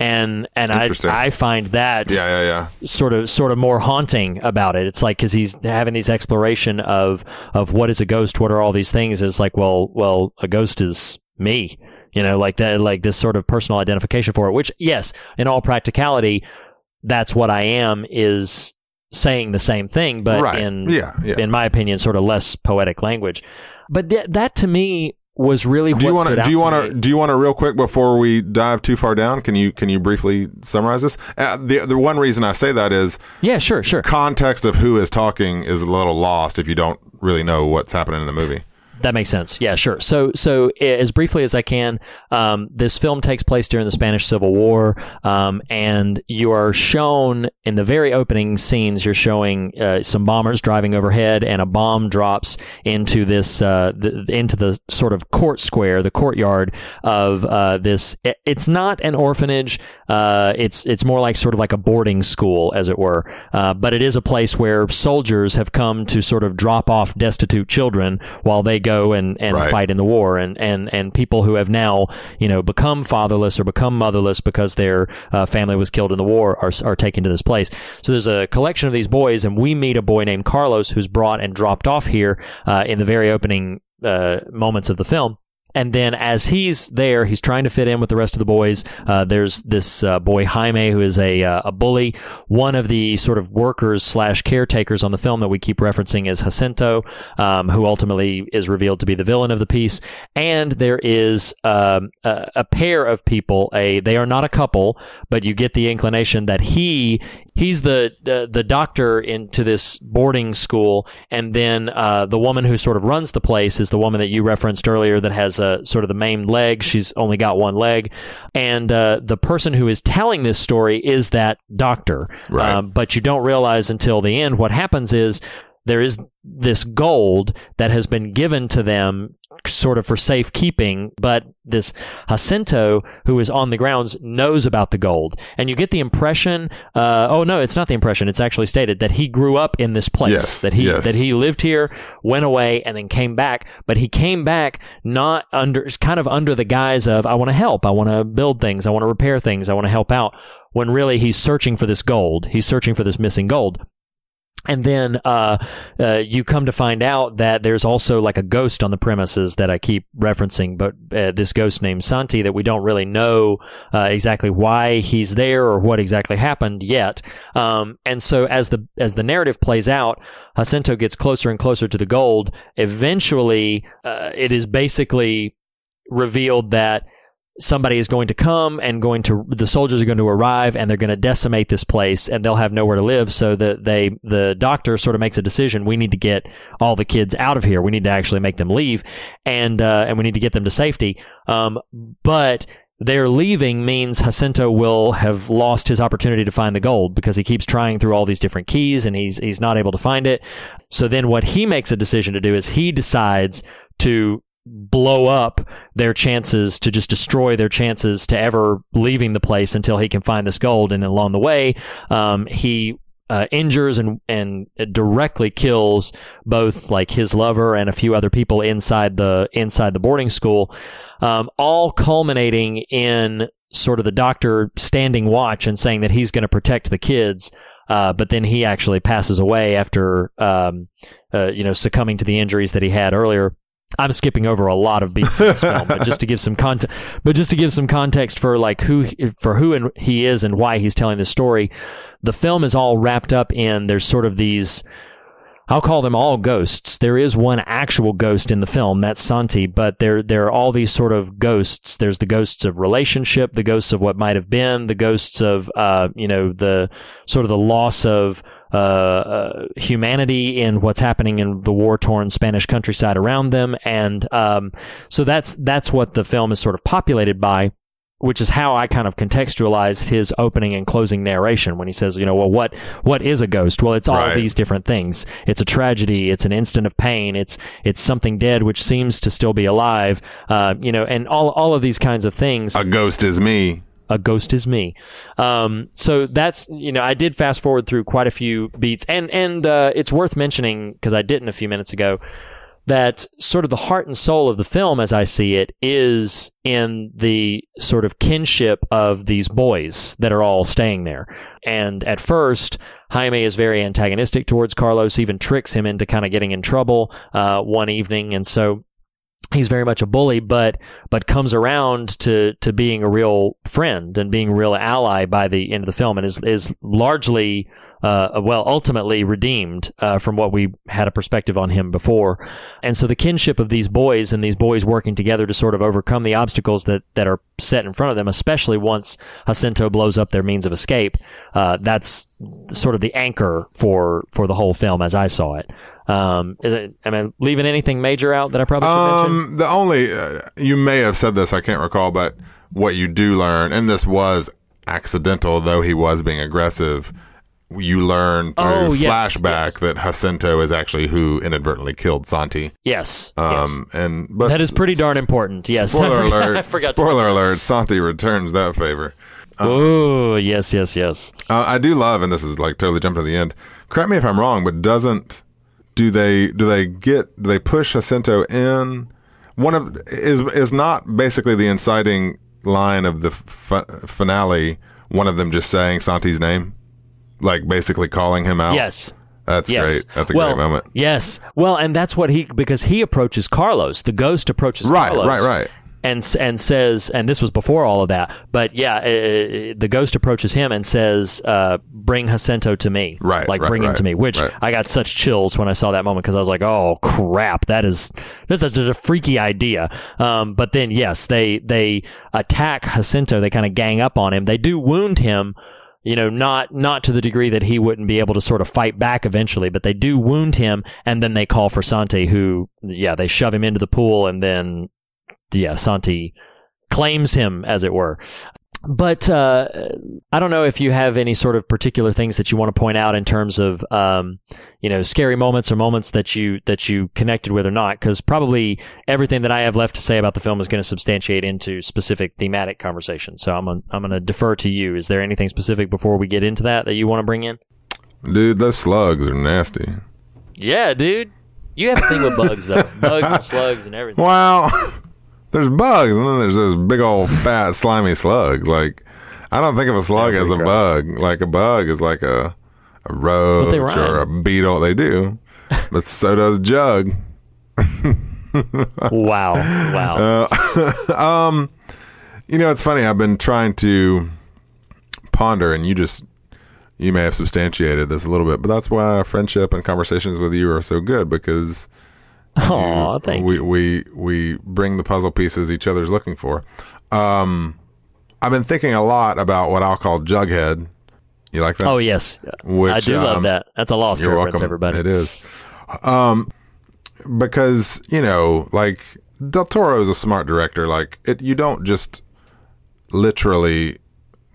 and and I I find that yeah, yeah, yeah. sort of sort of more haunting about it. It's like, because he's having these exploration of of what is a ghost, what are all these things. It's like, well well a ghost is me, you know, like that, like this sort of personal identification for it, which, yes, in all practicality, "that's what I am" is saying the same thing, but right. in yeah, yeah. in my opinion, sort of less poetic language. But th- that to me was really what stood out to me. Do you want to do you want to real quick before we dive too far down? Can you can you briefly summarize this? Uh, the the one reason I say that is yeah, sure, sure. Context of who is talking is a little lost if you don't really know what's happening in the movie. That makes sense. Yeah, sure. So so as briefly as I can, um, this film takes place during the Spanish Civil War, um, and you are shown in the very opening scenes, you're showing uh, some bombers driving overhead, and a bomb drops into this uh, the, into the sort of court square, the courtyard of uh, this. It, it's not an orphanage. Uh, it's it's more like sort of like a boarding school, as it were. Uh, but it is a place where soldiers have come to sort of drop off destitute children while they go and, and right. fight in the war, and, and, and people who have now, you know, become fatherless or become motherless because their uh, family was killed in the war are are taken to this place. So there's a collection of these boys, and we meet a boy named Carlos who's brought and dropped off here uh, in the very opening uh, moments of the film. And then as he's there, he's trying to fit in with the rest of the boys. Uh, there's this uh, boy, Jaime, who is a uh, a bully. One of the sort of workers slash caretakers on the film that we keep referencing is Jacinto, um, who ultimately is revealed to be the villain of the piece. And there is um, a, a pair of people. A They are not a couple, but you get the inclination that he... He's the uh, the doctor into this boarding school, and then uh, the woman who sort of runs the place is the woman that you referenced earlier that has uh, sort of the maimed leg. She's only got one leg, and uh, the person who is telling this story is that doctor. Right. Um, but you don't realize until the end what happens is there is this gold that has been given to them sort of for safekeeping, but this Jacinto, who is on the grounds, knows about the gold. And you get the impression, uh, oh no, it's not the impression, it's actually stated that he grew up in this place, yes, that he yes. that he lived here, went away, and then came back. But he came back not under, kind of under the guise of, I want to help, I want to build things, I want to repair things, I want to help out, when really he's searching for this gold, he's searching for this missing gold. And then uh, uh, you come to find out that there's also like a ghost on the premises that I keep referencing, but uh, this ghost named Santi that we don't really know uh, exactly why he's there or what exactly happened yet. Um, and so as the as the narrative plays out, Jacinto gets closer and closer to the gold. Eventually, uh, it is basically revealed that somebody is going to come and going to the soldiers are going to arrive and they're going to decimate this place and they'll have nowhere to live. So that they, the doctor sort of makes a decision. We need to get all the kids out of here. We need to actually make them leave and, uh, and we need to get them to safety. Um, but their leaving means Jacinto will have lost his opportunity to find the gold because he keeps trying through all these different keys and he's, he's not able to find it. So then what he makes a decision to do is he decides to blow up their chances to just destroy their chances to ever leaving the place until he can find this gold. And along the way, um, he uh, injures and and directly kills both like his lover and a few other people inside the inside the boarding school, um, all culminating in sort of the doctor standing watch and saying that he's going to protect the kids. Uh, but then he actually passes away after um, uh, you know succumbing to the injuries that he had earlier. I'm skipping over a lot of beats in this film, but just to give some context, but just to give some context for like who for who and he is and why he's telling this story, the film is all wrapped up in there's sort of these. I'll call them all ghosts. There is one actual ghost in the film, that's Santi, but there there are all these sort of ghosts. There's the ghosts of relationship, the ghosts of what might have been, the ghosts of uh, you know the sort of the loss of. Uh, uh, humanity in what's happening in the war-torn Spanish countryside around them, and um, so that's that's what the film is sort of populated by, which is how I kind of contextualized his opening and closing narration when he says, you know, well, what what is a ghost? Well, it's all right. These different things. It's a tragedy. It's an instant of pain. It's it's something dead which seems to still be alive. Uh, you know, and all all of these kinds of things. A ghost is me. A ghost is me. Um, so that's, you know, I did fast forward through quite a few beats. And, and uh, it's worth mentioning, because I didn't a few minutes ago, that sort of the heart and soul of the film, as I see it, is in the sort of kinship of these boys that are all staying there. And at first, Jaime is very antagonistic towards Carlos, even tricks him into kind of getting in trouble uh, one evening. And so he's very much a bully, but but comes around to, to being a real friend and being a real ally by the end of the film, and is is largely, uh, well, ultimately redeemed uh, from what we had a perspective on him before. And so the kinship of these boys and these boys working together to sort of overcome the obstacles that, that are set in front of them, especially once Jacinto blows up their means of escape, uh, that's sort of the anchor for, for the whole film as I saw it. Um, is it, am I leaving anything major out that I probably should um, mention? The only, uh, you may have said this, I can't recall, but what you do learn, and this was accidental, though he was being aggressive, you learn through oh, yes, flashback yes. that Jacinto is actually who inadvertently killed Santi. Yes. Um, yes. And, but that is pretty darn important. Yes. Spoiler alert. I forgot spoiler alert. Santi returns that favor. Um, oh, yes, yes, yes. Uh, I do love, and this is like totally jumping to the end. Correct me if I'm wrong, but doesn't, Do they do they get do they push Jacinto in? One of is is not basically the inciting line of the f- finale. One of them just saying Santi's name, like basically calling him out. Yes, that's yes. great. That's a well, great moment. Yes, well, and that's what he because he approaches Carlos. The ghost approaches right, Carlos. Right, right, right. And and says, and this was before all of that, but yeah, uh, the ghost approaches him and says, uh, bring Jacinto to me. Right. Like, right, bring right, him to me, which right. I got such chills when I saw that moment because I was like, oh, crap, that is, that's such a freaky idea. Um, but then, yes, they, they attack Jacinto. They kind of gang up on him. They do wound him. You know, not not to the degree that he wouldn't be able to sort of fight back eventually, but they do wound him, and then they call for Santi, who, yeah, they shove him into the pool, and then yeah, Santi claims him, as it were. But uh, I don't know if you have any sort of particular things that you want to point out in terms of, um, you know, scary moments or moments that you that you connected with or not, because probably everything that I have left to say about the film is going to substantiate into specific thematic conversations. So I'm gonna, I'm going to defer to you. Is there anything specific before we get into that that you want to bring in? Dude, those slugs are nasty. Yeah, dude. You have a thing with bugs, though. Bugs and slugs and everything. Wow. There's bugs, and then there's those big old fat slimy slugs. Like, I don't think of a slug as a bug. Like a bug is like a a roach or a beetle. They do. But so does Jug. Wow. Wow. Uh, um, you know, it's funny. I've been trying to ponder, and you just, you may have substantiated this a little bit, but that's why friendship and conversations with you are so good, because Aww, you, thank we, you. we, we bring the puzzle pieces each other's looking for. Um, I've been thinking a lot about what I'll call Jughead. You like that? Oh, yes. Which, I do um, love that. That's a Lost reference, welcome. Everybody. It is. Um, because, you know, like, Del Toro is a smart director. Like, it, you don't just literally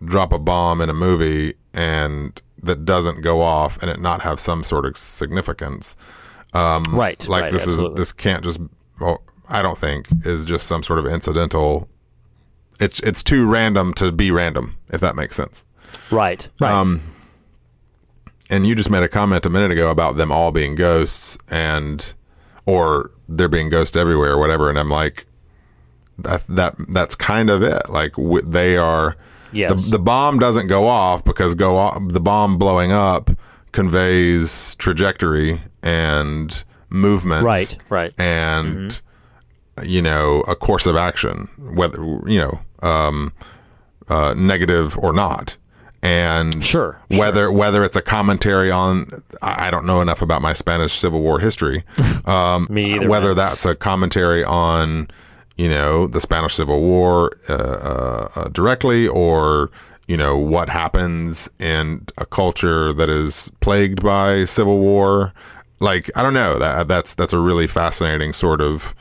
drop a bomb in a movie and that doesn't go off and it not have some sort of significance. Um, right. Like, right, this absolutely. is, this can't just, well, I don't think, is just some sort of incidental. It's, it's too random to be random, if that makes sense. Right. Right. Um, and you just made a comment a minute ago about them all being ghosts and, or there being ghosts everywhere or whatever. And I'm like, that, that that's kind of it. Like w- they are, yes. the, the bomb doesn't go off because go off, the bomb blowing up conveys trajectory and movement. Right. Right. And, mm-hmm. you know, a course of action, whether, you know, um, uh, negative or not. And sure, whether sure. whether it's a commentary on, I don't know enough about my Spanish Civil War history, um, Me either, whether man. that's a commentary on, you know, the Spanish Civil War uh, uh, directly, or, you know, what happens in a culture that is plagued by civil war. Like, I don't know, that that's that's a really fascinating sort of,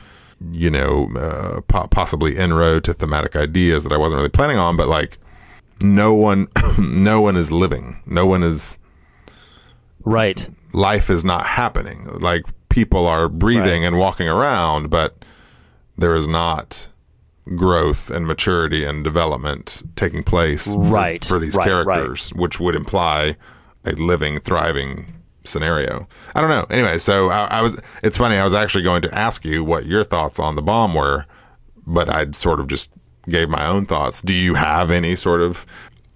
you know, uh, po- possibly inroad to thematic ideas that I wasn't really planning on, but like, no one no one is living, no one is right, life is not happening, like people are breathing right. and walking around, but there is not growth and maturity and development taking place right for, for these right, characters right. which would imply a living, thriving scenario. I don't know, anyway, so I, I was it's funny, I was actually going to ask you what your thoughts on the bomb were, but I'd sort of just gave my own thoughts. Do you have any sort of,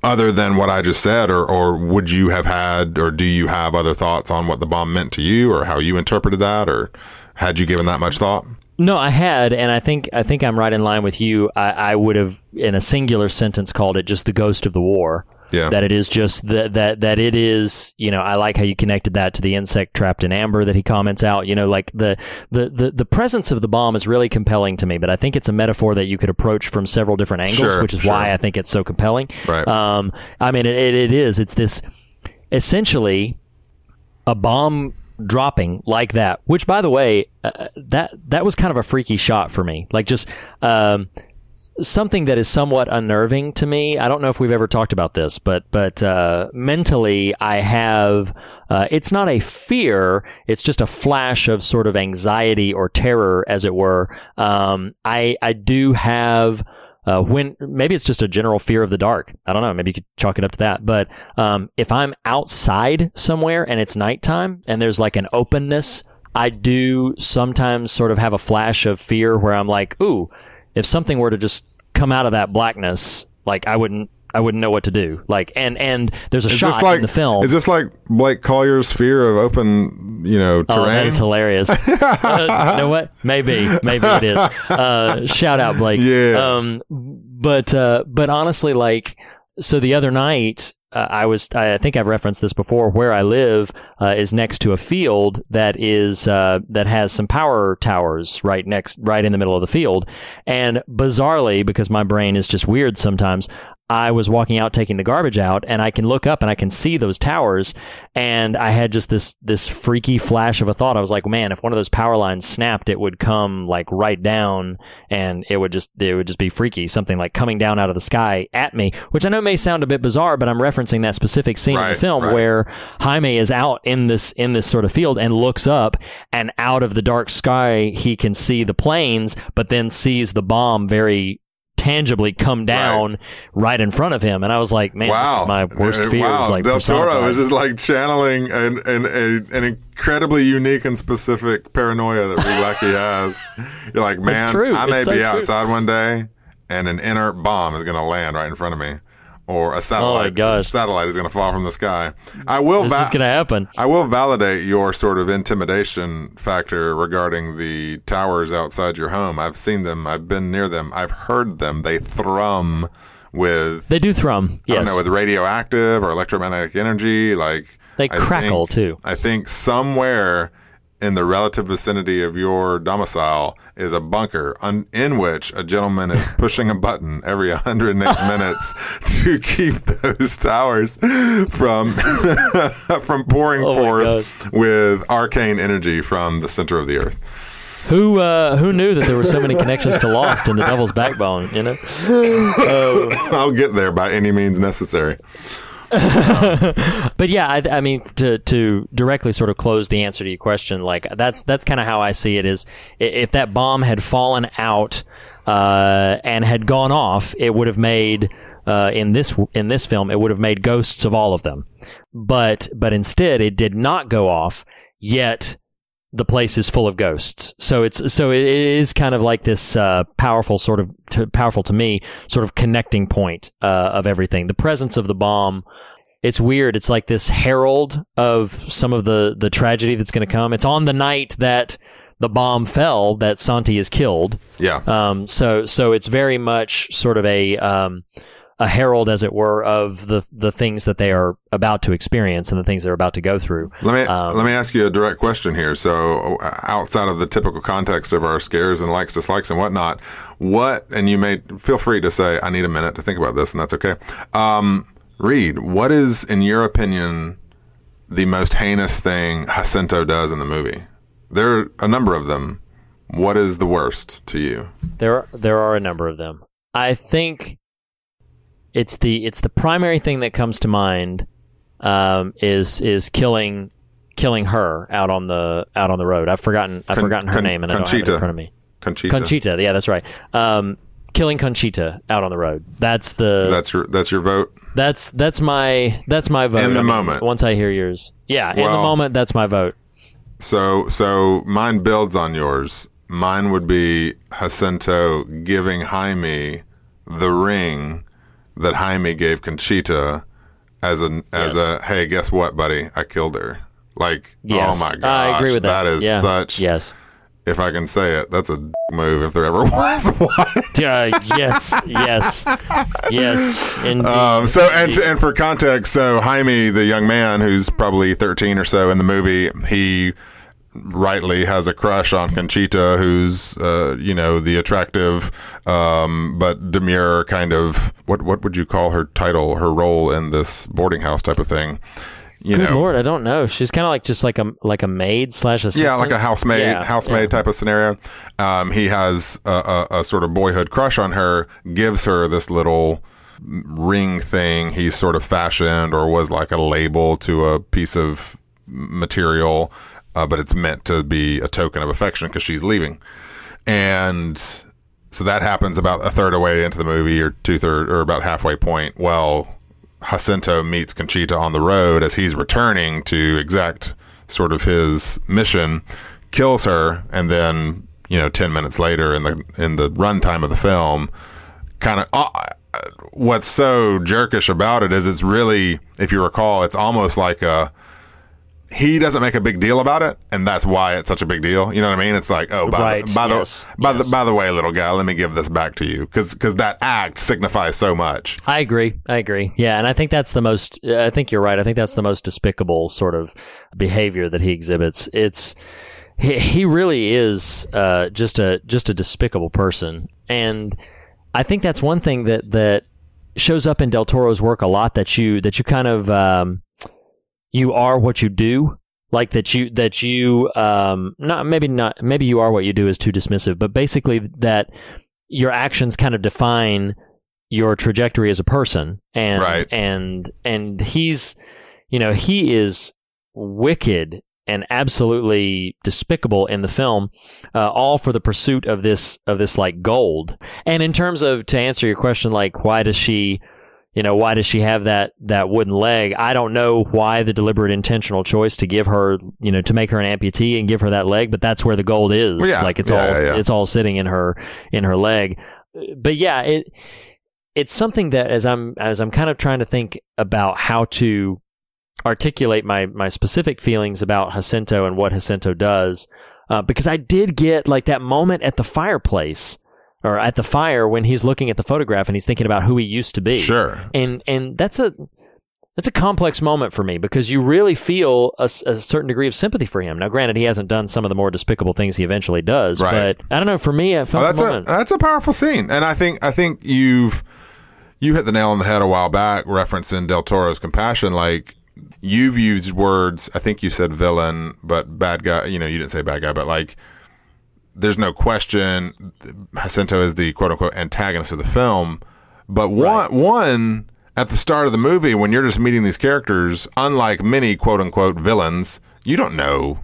other than what I just said, or or would you have had, or do you have other thoughts on what the bomb meant to you, or how you interpreted that, or had you given that much thought? No, I had, and I think I think I'm right in line with you. I, I would have, in a singular sentence, called it just the ghost of the war. Yeah. That it is just that that that it is, you know, I like how you connected that to the insect trapped in amber that he comments out, you know, like the the the, the presence of the bomb is really compelling to me, but I think it's a metaphor that you could approach from several different angles, sure, which is sure. why I think it's so compelling. Right. Um, I mean, it, it, it is. It's this essentially a bomb dropping like that, which, by the way, uh, that that was kind of a freaky shot for me. Like just... Um, something that is somewhat unnerving to me. I don't know if we've ever talked about this, but but uh, mentally I have, uh, it's not a fear, it's just a flash of sort of anxiety or terror, as it were. Um, I I do have, uh, when maybe it's just a general fear of the dark. I don't know, maybe you could chalk it up to that. But um, if I'm outside somewhere and it's nighttime and there's like an openness, I do sometimes sort of have a flash of fear where I'm like, ooh, if something were to just come out of that blackness, like I wouldn't, I wouldn't know what to do. Like, and and there's a is shot like, in the film. Is this like Blake Collier's fear of open, you know, terrain? Oh, that is hilarious. uh, you know what? Maybe, maybe it is. Uh, shout out, Blake. Yeah. Um, but uh, but honestly, like, so the other night. Uh, I was. I think I've referenced this before. Where I live uh, is next to a field that is uh, that has some power towers right next, right in the middle of the field. And bizarrely, because my brain is just weird sometimes, I was walking out taking the garbage out, and I can look up and I can see those towers. And I had just this this freaky flash of a thought. I was like, man, if one of those power lines snapped, it would come like right down, and it would just it would just be freaky. Something like coming down out of the sky at me, which I know may sound a bit bizarre, but I'm referencing that specific scene right, in the film right. where Jaime is out in this in this sort of field and looks up, and out of the dark sky he can see the planes, but then sees the bomb very tangibly come down right. right in front of him, and I was like, "Man, wow. this is my worst fear." Wow. Is like Del Toro is just like channeling an an, a, an incredibly unique and specific paranoia that we lucky has. You're like, "Man, I may it's be so outside true. One day, and an inert bomb is going to land right in front of me. or a satellite. Oh my gosh. A satellite is going to fall from the sky. I will. Va- this is going to happen. I will validate your sort of intimidation factor regarding the towers outside your home. I've seen them. I've been near them. I've heard them. They thrum with. They do thrum. Yes. I don't know, with radioactive or electromagnetic energy. Like they I crackle think, too. I think somewhere in the relative vicinity of your domicile is a bunker un- in which a gentleman is pushing a button every one hundred eight minutes to keep those towers from from pouring oh forth with arcane energy from the center of the earth. Who uh, who knew that there were so many connections to Lost in The Devil's Backbone? You know, um, I'll get there by any means necessary. But yeah, I, I mean, to to directly sort of close the answer to your question, like that's that's kind of how I see it is, if that bomb had fallen out uh, and had gone off, it would have made uh, in this in this film it would have made ghosts of all of them. But but instead, it did not go off. Yet the place is full of ghosts. So it's so it is kind of like this uh, powerful sort of t- powerful to me sort of connecting point uh, of everything. The presence of the bomb. It's weird. It's like this herald of some of the, the tragedy that's going to come. It's on the night that the bomb fell that Santi is killed. Yeah. Um. So so it's very much sort of a um a herald, as it were, of the the things that they are about to experience and the things they're about to go through. Let me um, let me ask you a direct question here. So, outside of the typical context of our scares and likes, dislikes, and whatnot, what and you may feel free to say, I need a minute to think about this, and that's okay. Um. Reed, what is, in your opinion, the most heinous thing Jacinto does in the movie? There are a number of them. What is the worst to you? There, are, there are a number of them. I think it's the it's the primary thing that comes to mind um, is is killing killing her out on the out on the road. I've forgotten I've Con, forgotten her Con, name and Conchita. I don't have it in front of me. Conchita. Conchita. Yeah, that's right. Um, Killing Conchita out on the road. That's the that's your that's your vote. That's that's my that's my vote. In the I mean, moment, once I hear yours, yeah. In well, the moment, that's my vote. So so mine builds on yours. Mine would be Jacinto giving Jaime the ring that Jaime gave Conchita as a as yes. a hey, guess what, buddy? I killed her. Like yes. oh my gosh, I agree with that. That is yeah. such yes. If I can say it, that's a d- move if there ever was one. uh, yes, yes, yes. Indeed. Um, so, and to, and for context, so Jaime, the young man who's probably thirteen or so in the movie, he rightly has a crush on Conchita, who's uh, you know the attractive um, but demure kind of what what would you call her title, her role in this boarding house type of thing. You Good know. Lord, I don't know. She's kind of like just like a like a maid slash assistant. Yeah, like a housemaid, yeah, housemaid yeah. type of scenario. Um, he has a, a, a sort of boyhood crush on her, gives her this little ring thing he sort of fashioned or was like a label to a piece of material, uh, but it's meant to be a token of affection because she's leaving. And so that happens about a third of the way into the movie or two-thirds or about halfway point. Well, Jacinto meets Conchita on the road as he's returning to exact sort of his mission, kills her, and then, you know, ten minutes later in the in the runtime of the film, kind of uh, what's so jerkish about it is it's really, if you recall, it's almost like a he doesn't make a big deal about it, and that's why it's such a big deal. You know what I mean? It's like, oh, by, right. the, by, yes. the, by yes. the by the way, little guy, let me give this back to you because because that act signifies so much. I agree. I agree. Yeah, and I think that's the most. I think you're right. I think that's the most despicable sort of behavior that he exhibits. It's he, he really is uh, just a just a despicable person, and I think that's one thing that that shows up in Del Toro's work a lot. That you that you kind of. Um, You are what you do, like that you, that you, um, not, maybe not, maybe you are what you do is too dismissive, but basically that your actions kind of define your trajectory as a person. And, right. and, and he's, you know, he is wicked and absolutely despicable in the film, uh, all for the pursuit of this, of this like gold. And in terms of, to answer your question, like, why does she, you know, why does she have that, that wooden leg? I don't know why the deliberate intentional choice to give her, you know, to make her an amputee and give her that leg, but that's where the gold is. Well, yeah. Like it's yeah, all, yeah. it's all sitting in her, in her leg. But yeah, it, it's something that as I'm as I'm kind of trying to think about how to articulate my my specific feelings about Jacinto and what Jacinto does, uh, because I did get like that moment at the fireplace or at the fire when he's looking at the photograph and he's thinking about who he used to be. Sure. And and that's a that's a complex moment for me because you really feel a, a certain degree of sympathy for him. Now, granted, he hasn't done some of the more despicable things he eventually does, right. But I don't know. For me, I felt oh, that's a, a that's a powerful scene, and I think I think you've you hit the nail on the head a while back, referencing Del Toro's compassion, like. You've used words, I think you said villain, but bad guy, you know, you didn't say bad guy, but like, there's no question Jacinto is the quote unquote antagonist of the film. But one, right. one at the start of the movie, when you're just meeting these characters, unlike many quote unquote villains, you don't know.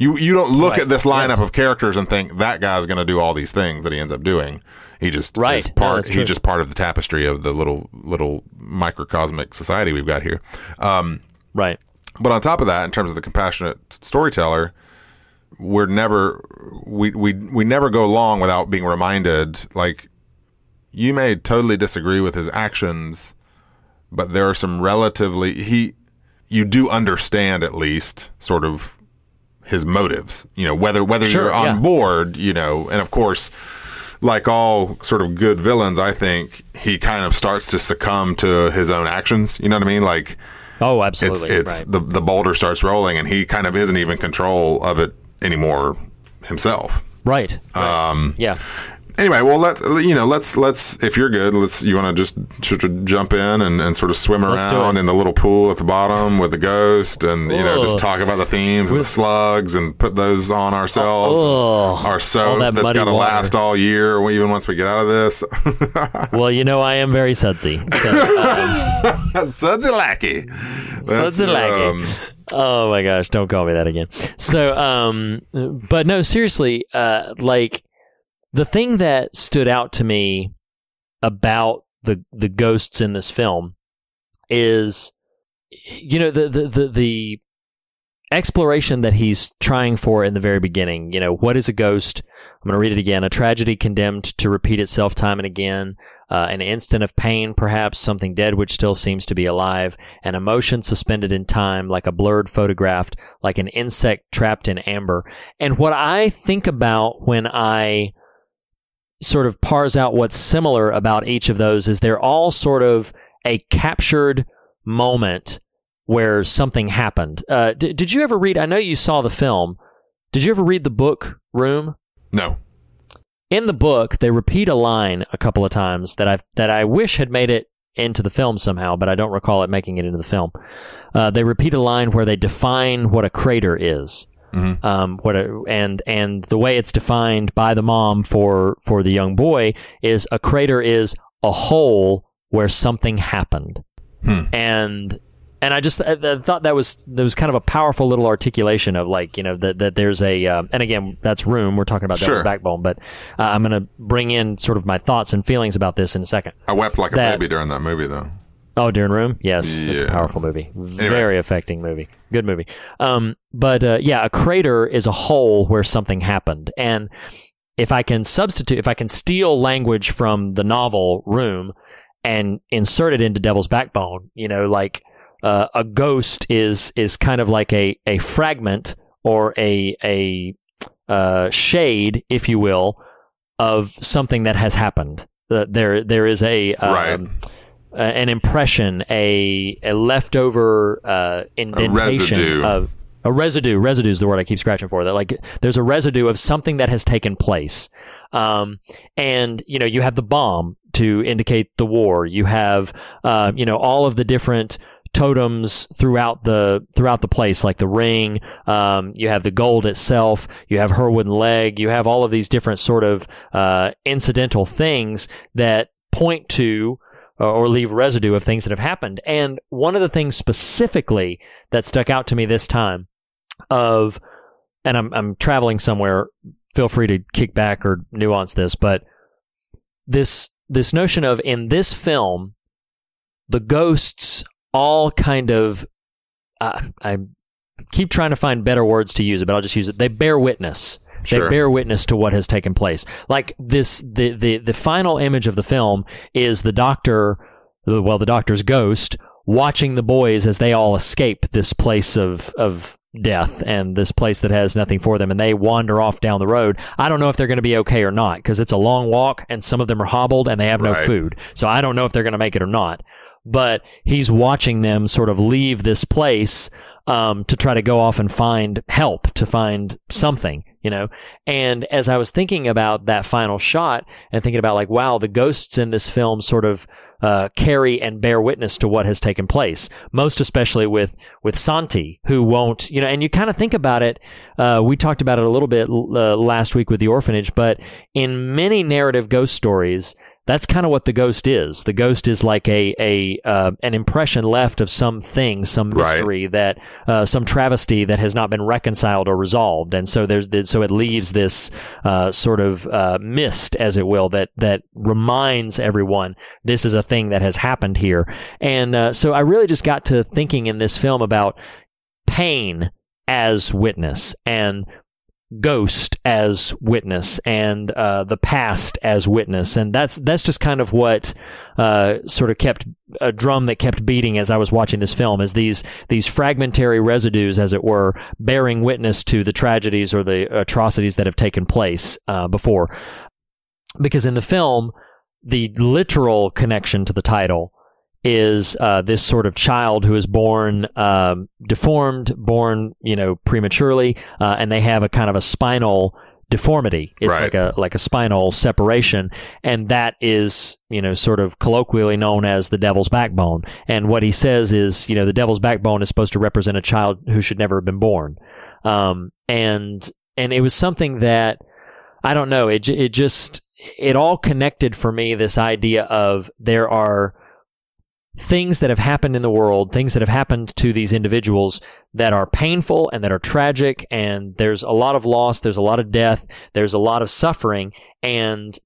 You you don't look right. at this lineup yes. of characters and think that guy's going to do all these things that he ends up doing. He just right. is part. No, he's just part of the tapestry of the little little microcosmic society we've got here. Um, right. But on top of that, in terms of the compassionate storyteller, we're never we we we never go long without being reminded. Like, you may totally disagree with his actions, but there are some relatively he you do understand at least sort of. His motives, you know, whether whether sure, you're on yeah. board, you know, and of course, like all sort of good villains, I think he kind of starts to succumb to his own actions. You know what I mean? Like, oh, absolutely, it's, it's right. the the boulder starts rolling, and he kind of isn't even in control of it anymore himself. Right. right. Um. Yeah. Anyway, well, let's you know, let's let's if you're good, let's you want to just sort of jump in and, and sort of swim around in the little pool at the bottom with the ghost, and you Whoa. know, just talk about the themes and the slugs and put those on ourselves. Oh, our soap that that's got to last all year, even once we get out of this. Well, you know, I am very sudsy. So, um, sudsy lackey. Sudsy lackey. Um, oh my gosh! Don't call me that again. So, um, but no, seriously, uh, like. The thing that stood out to me about the the ghosts in this film is, you know, the, the, the, the exploration that he's trying for in the very beginning. You know, what is a ghost? I'm going to read it again. A tragedy condemned to repeat itself time and again. Uh, an instant of pain, perhaps. Something dead which still seems to be alive. An emotion suspended in time, like a blurred photograph, like an insect trapped in amber. And what I think about when I... sort of parse out what's similar about each of those is they're all sort of a captured moment where something happened. Uh, d- did you ever read, I know you saw the film, did you ever read the book Room? No. In the book, they repeat a line a couple of times that I that I wish had made it into the film somehow, but I don't recall it making it into the film. Uh, they repeat a line where they define what a crater is. Mm-hmm. Um, what a, and and the way it's defined by the mom for for the young boy is a crater is a hole where something happened, hmm. and and I just I, I thought that was that was kind of a powerful little articulation of like you know that that there's a uh, and again that's Room, we're talking about Devil's Backbone, but uh, I'm gonna bring in sort of my thoughts and feelings about this in a second. I wept like that, a baby during that movie though. Oh, during Room? Yes. Yeah. It's a powerful movie. Very anyway. affecting movie. Good movie. Um, but uh, yeah, a crater is a hole where something happened. And if I can substitute, if I can steal language from the novel Room and insert it into Devil's Backbone, you know, like uh, a ghost is is kind of like a, a fragment or a, a uh, shade, if you will, of something that has happened. Uh, there, there is a... Um, right. Uh, an impression, a a leftover uh, indentation a of a residue. Residue is the word I keep scratching for. That like there's a residue of something that has taken place, um, and you know you have the bomb to indicate the war. You have uh, you know all of the different totems throughout the throughout the place, like the ring. Um, you have the gold itself. You have her wooden leg. You have all of these different sort of uh, incidental things that point to. Or leave residue of things that have happened. And one of the things specifically that stuck out to me this time of, and I'm, I'm traveling somewhere, feel free to kick back or nuance this, but this, this notion of in this film, the ghosts all kind of, uh, I keep trying to find better words to use it, but I'll just use it. They bear witness Sure. They bear witness to what has taken place. Like this, the, the, the final image of the film is the doctor, well, the doctor's ghost watching the boys as they all escape this place of, of death and this place that has nothing for them, and they wander off down the road. I don't know if they're going to be okay or not, because it's a long walk and some of them are hobbled and they have right. no food. So I don't know if they're going to make it or not. But he's watching them sort of leave this place um, to try to go off and find help, to find something, you know. And as I was thinking about that final shot and thinking about, like, wow, the ghosts in this film sort of uh, carry and bear witness to what has taken place, most especially with, with Santi, who won't, you know, and you kind of think about it. Uh, we talked about it a little bit uh, last week with The Orphanage, but in many narrative ghost stories, that's kind of what the ghost is. The ghost is like a a uh, an impression left of some thing, some mystery right. that uh, some travesty that has not been reconciled or resolved, and so there's so it leaves this uh, sort of uh, mist, as it will, that that reminds everyone this is a thing that has happened here. And uh, so I really just got to thinking in this film about pain as witness and ghost as witness and uh, the past as witness, and that's that's just kind of what uh, sort of kept a drum that kept beating as I was watching this film, is these these fragmentary residues, as it were, bearing witness to the tragedies or the atrocities that have taken place uh, before. Because in the film, the literal connection to the title is uh, this sort of child who is born um, deformed, born, you know, prematurely, uh, and they have a kind of a spinal deformity. It's right. like a like a spinal separation, and that is, you know, sort of colloquially known as the devil's backbone. And what he says is, you know, the devil's backbone is supposed to represent a child who should never have been born. Um, and and it was something that, I don't know, it it just, it all connected for me, this idea of there are things that have happened in the world, things that have happened to these individuals that are painful and that are tragic, and there's a lot of loss, there's a lot of death, there's a lot of suffering, and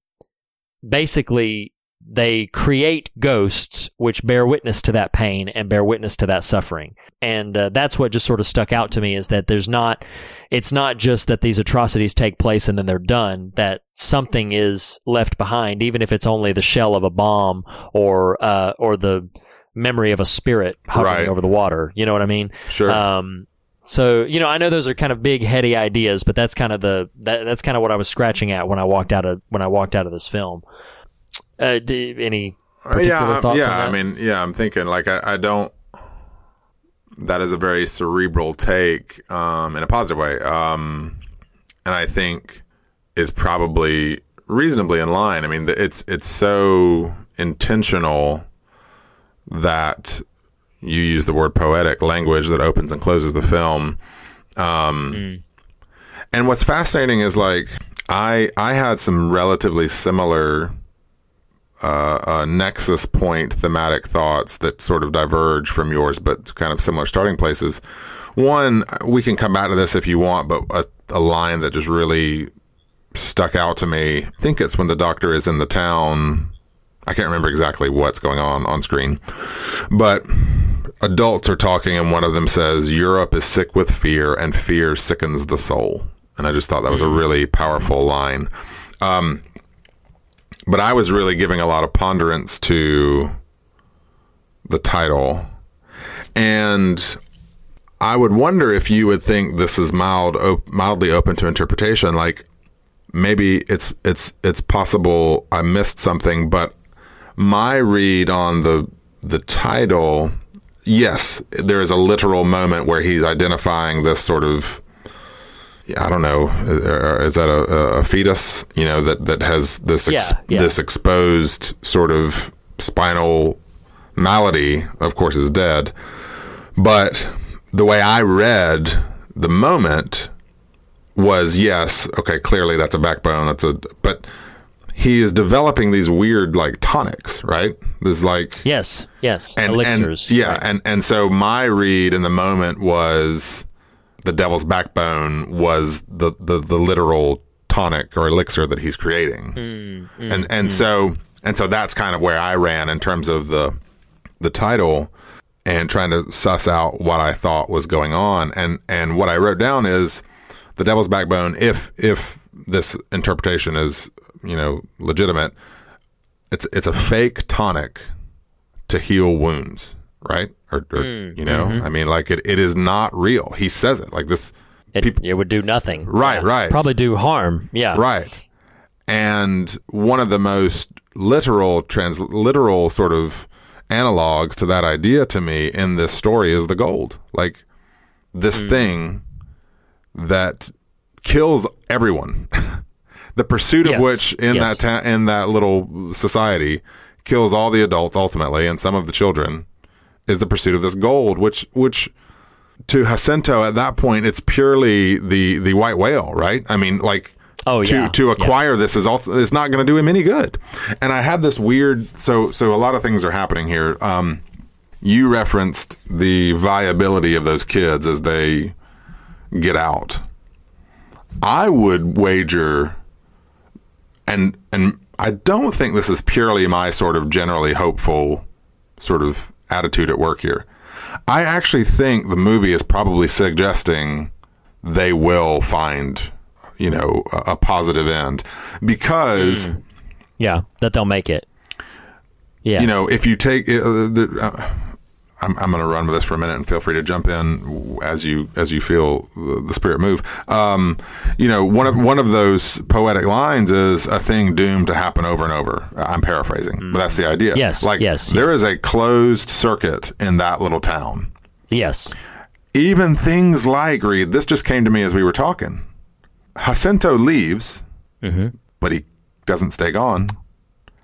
basically they create ghosts which bear witness to that pain and bear witness to that suffering. And uh, that's what just sort of stuck out to me, is that there's not, it's not just that these atrocities take place and then they're done, that something is left behind, even if it's only the shell of a bomb or uh, or the memory of a spirit hovering right. over the water. You know what I mean? Sure. Um, so, you know, I know those are kind of big, heady ideas, but that's kind of the that, that's kind of what I was scratching at when I walked out of when I walked out of this film. Uh, do, any particular uh, yeah, thoughts yeah, on that? I mean, yeah, I'm thinking, like, I, I don't, that is a very cerebral take um, in a positive way. Um, and I think is probably reasonably in line. I mean, it's, it's so intentional that you use the word poetic language that opens and closes the film. Um, mm. And what's fascinating is, like, I, I had some relatively similar Uh, uh, nexus point thematic thoughts that sort of diverge from yours, but kind of similar starting places. One, we can come back to this if you want, but a, a line that just really stuck out to me, I think it's when the doctor is in the town. I can't remember exactly what's going on on screen, but adults are talking and one of them says, "Europe is sick with fear and fear sickens the soul." And I just thought that was a really powerful line. Um, But I was really giving a lot of ponderance to the title. And I would wonder if you would think this is mild, op- mildly open to interpretation. Like, maybe it's it's it's possible I missed something, but my read on the the title, yes, there is a literal moment where he's identifying this sort of, I don't know, is that a, a fetus, you know, that, that has this ex- yeah, yeah. this exposed sort of spinal malady, of course, is dead. But the way I read the moment was, yes, okay, clearly that's a backbone. That's a, but he is developing these weird, like, tonics, right? There's like... Yes, yes, and, elixirs. And, yeah, right. and, and so my read in the moment was... The devil's backbone was the, the, the literal tonic or elixir that he's creating. Mm, mm, and and mm. so and so that's kind of where I ran in terms of the the title and trying to suss out what I thought was going on. And and what I wrote down is The Devil's Backbone, if if this interpretation is, you know, legitimate, it's it's a fake tonic to heal wounds, right? Or, or mm, you know, mm-hmm. I mean, like it, it is not real. He says it like this. It, people, it would do nothing. Right, yeah. right. Probably do harm. Yeah. Right. And one of the most literal, trans literal sort of analogs to that idea to me in this story is the gold. Like this mm. thing that kills everyone. The pursuit yes. of which in yes. that ta- in that little society kills all the adults ultimately and some of the children is the pursuit of this gold, which which to Jacinto at that point it's purely the the white whale, right? I mean, like oh, to yeah. to acquire yeah. this is also it's not going to do him any good. And I had this weird so so a lot of things are happening here. Um, you referenced the viability of those kids as they get out. I would wager, and and I don't think this is purely my sort of generally hopeful sort of attitude at work here. I actually think the movie is probably suggesting they will find, you know, a, a positive end because mm. yeah, that they'll make it. Yeah. You know, if you take uh, the, uh, I'm I'm going to run with this for a minute and feel free to jump in as you as you feel the spirit move. Um, you know, one of one of those poetic lines is a thing doomed to happen over and over. I'm paraphrasing, but that's the idea. Yes, like yes, there yes. is a closed circuit in that little town. Yes, even things like Reed. This just came to me as we were talking. Jacinto leaves, mm-hmm. but he doesn't stay gone.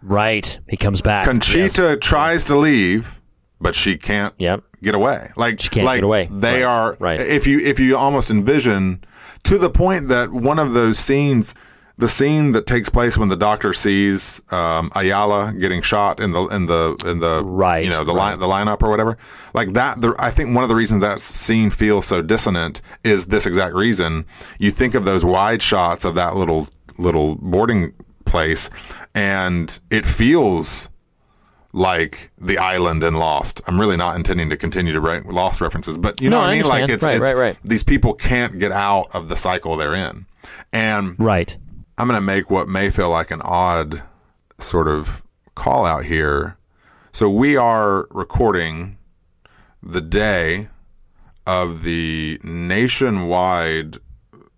Right, he comes back. Conchita yes. tries to leave. But she can't yep. get away. Like she can't like get away. They right. are right. If you if you almost envision to the point that one of those scenes, the scene that takes place when the doctor sees um, Ayala getting shot in the in the in the right. you know the right. line the lineup or whatever, like that. The, I think one of the reasons that scene feels so dissonant is this exact reason. You think of those wide shots of that little little boarding place, and it feels like the island and Lost. I'm really not intending to continue to write Lost references, but you know no, what I mean? Understand. Like it's, right, it's right, right. these people can't get out of the cycle they're in. And right. I'm going to make what may feel like an odd sort of call out here. So we are recording the day of the nationwide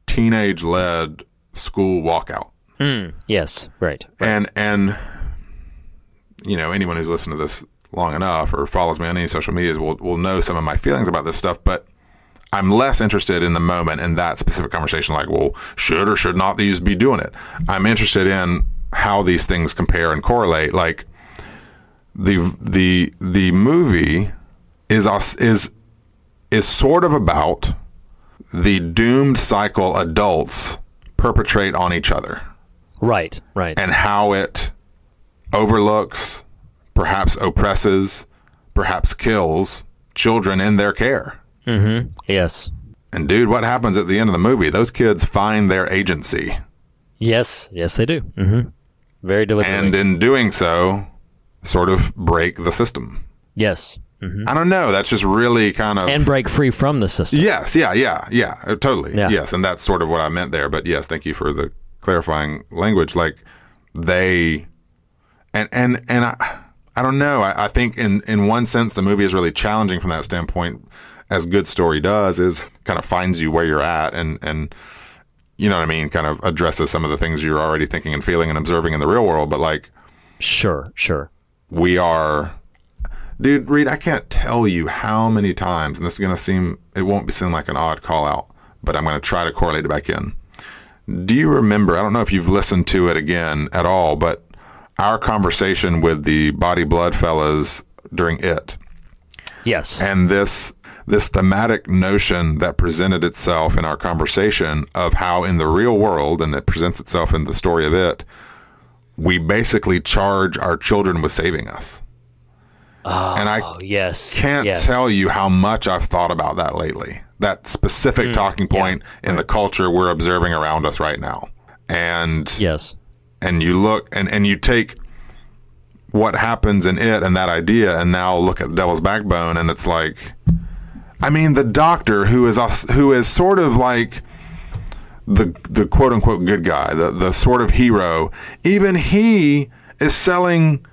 teenage led school walkout. Mm, yes. Right. right. And, and, you know, anyone who's listened to this long enough or follows me on any social medias will will know some of my feelings about this stuff, but I'm less interested in the moment in that specific conversation, like, well, should or should not these be doing it? I'm interested in how these things compare and correlate. Like the the the movie is is is sort of about the doomed cycle adults perpetrate on each other. Right, right. And how it overlooks, perhaps oppresses, perhaps kills children in their care. Mm-hmm. Yes. And dude, what happens at the end of the movie? Those kids find their agency. Yes. Yes, they do. Mm-hmm. Very deliberately. And in doing so, sort of break the system. Yes. Mm-hmm. I don't know. That's just really kind of... And break free from the system. Yes. Yeah. Yeah. Yeah. Totally. Yeah. Yes. And that's sort of what I meant there. But yes, thank you for the clarifying language. Like, they... And and and I, I don't know. I, I think in, in one sense the movie is really challenging from that standpoint, as good story does, is kind of finds you where you're at and, and you know what I mean, kind of addresses some of the things you're already thinking and feeling and observing in the real world. But like, sure, sure, we are, dude. Reed, I can't tell you how many times, and this is gonna seem, it won't seem like an odd call out, but I'm gonna try to correlate it back in. Do you remember? I don't know if you've listened to it again at all, but our conversation with the Body Blood fellas during It. Yes. And this this thematic notion that presented itself in our conversation of how in the real world, and it presents itself in the story of It, we basically charge our children with saving us. Oh, and I yes, can't yes. tell you how much I've thought about that lately. That specific mm, talking point yeah, in right. the culture we're observing around us right now. And yes. And you look and, and you take what happens in It and that idea and now look at The Devil's Backbone and it's like, I mean, the doctor who is who is sort of like the the quote unquote good guy, the the sort of hero, even he is selling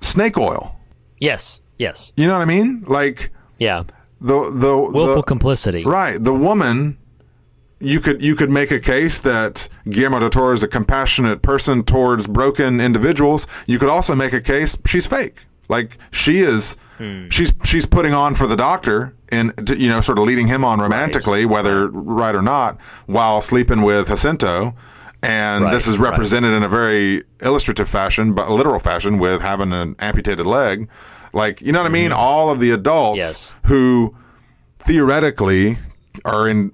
snake oil. Yes, yes. You know what I mean? Like yeah, the the willful the, complicity. Right. The woman. You could you could make a case that Guillermo del Toro is a compassionate person towards broken individuals. You could also make a case she's fake, like she is. Hmm. She's she's putting on for the doctor and you know sort of leading him on romantically, right. whether right or not, while sleeping with Jacinto. And right, this is represented right. in a very illustrative fashion, but literal fashion, with having an amputated leg. Like you know what I mean? Mm. All of the adults yes. who theoretically are in.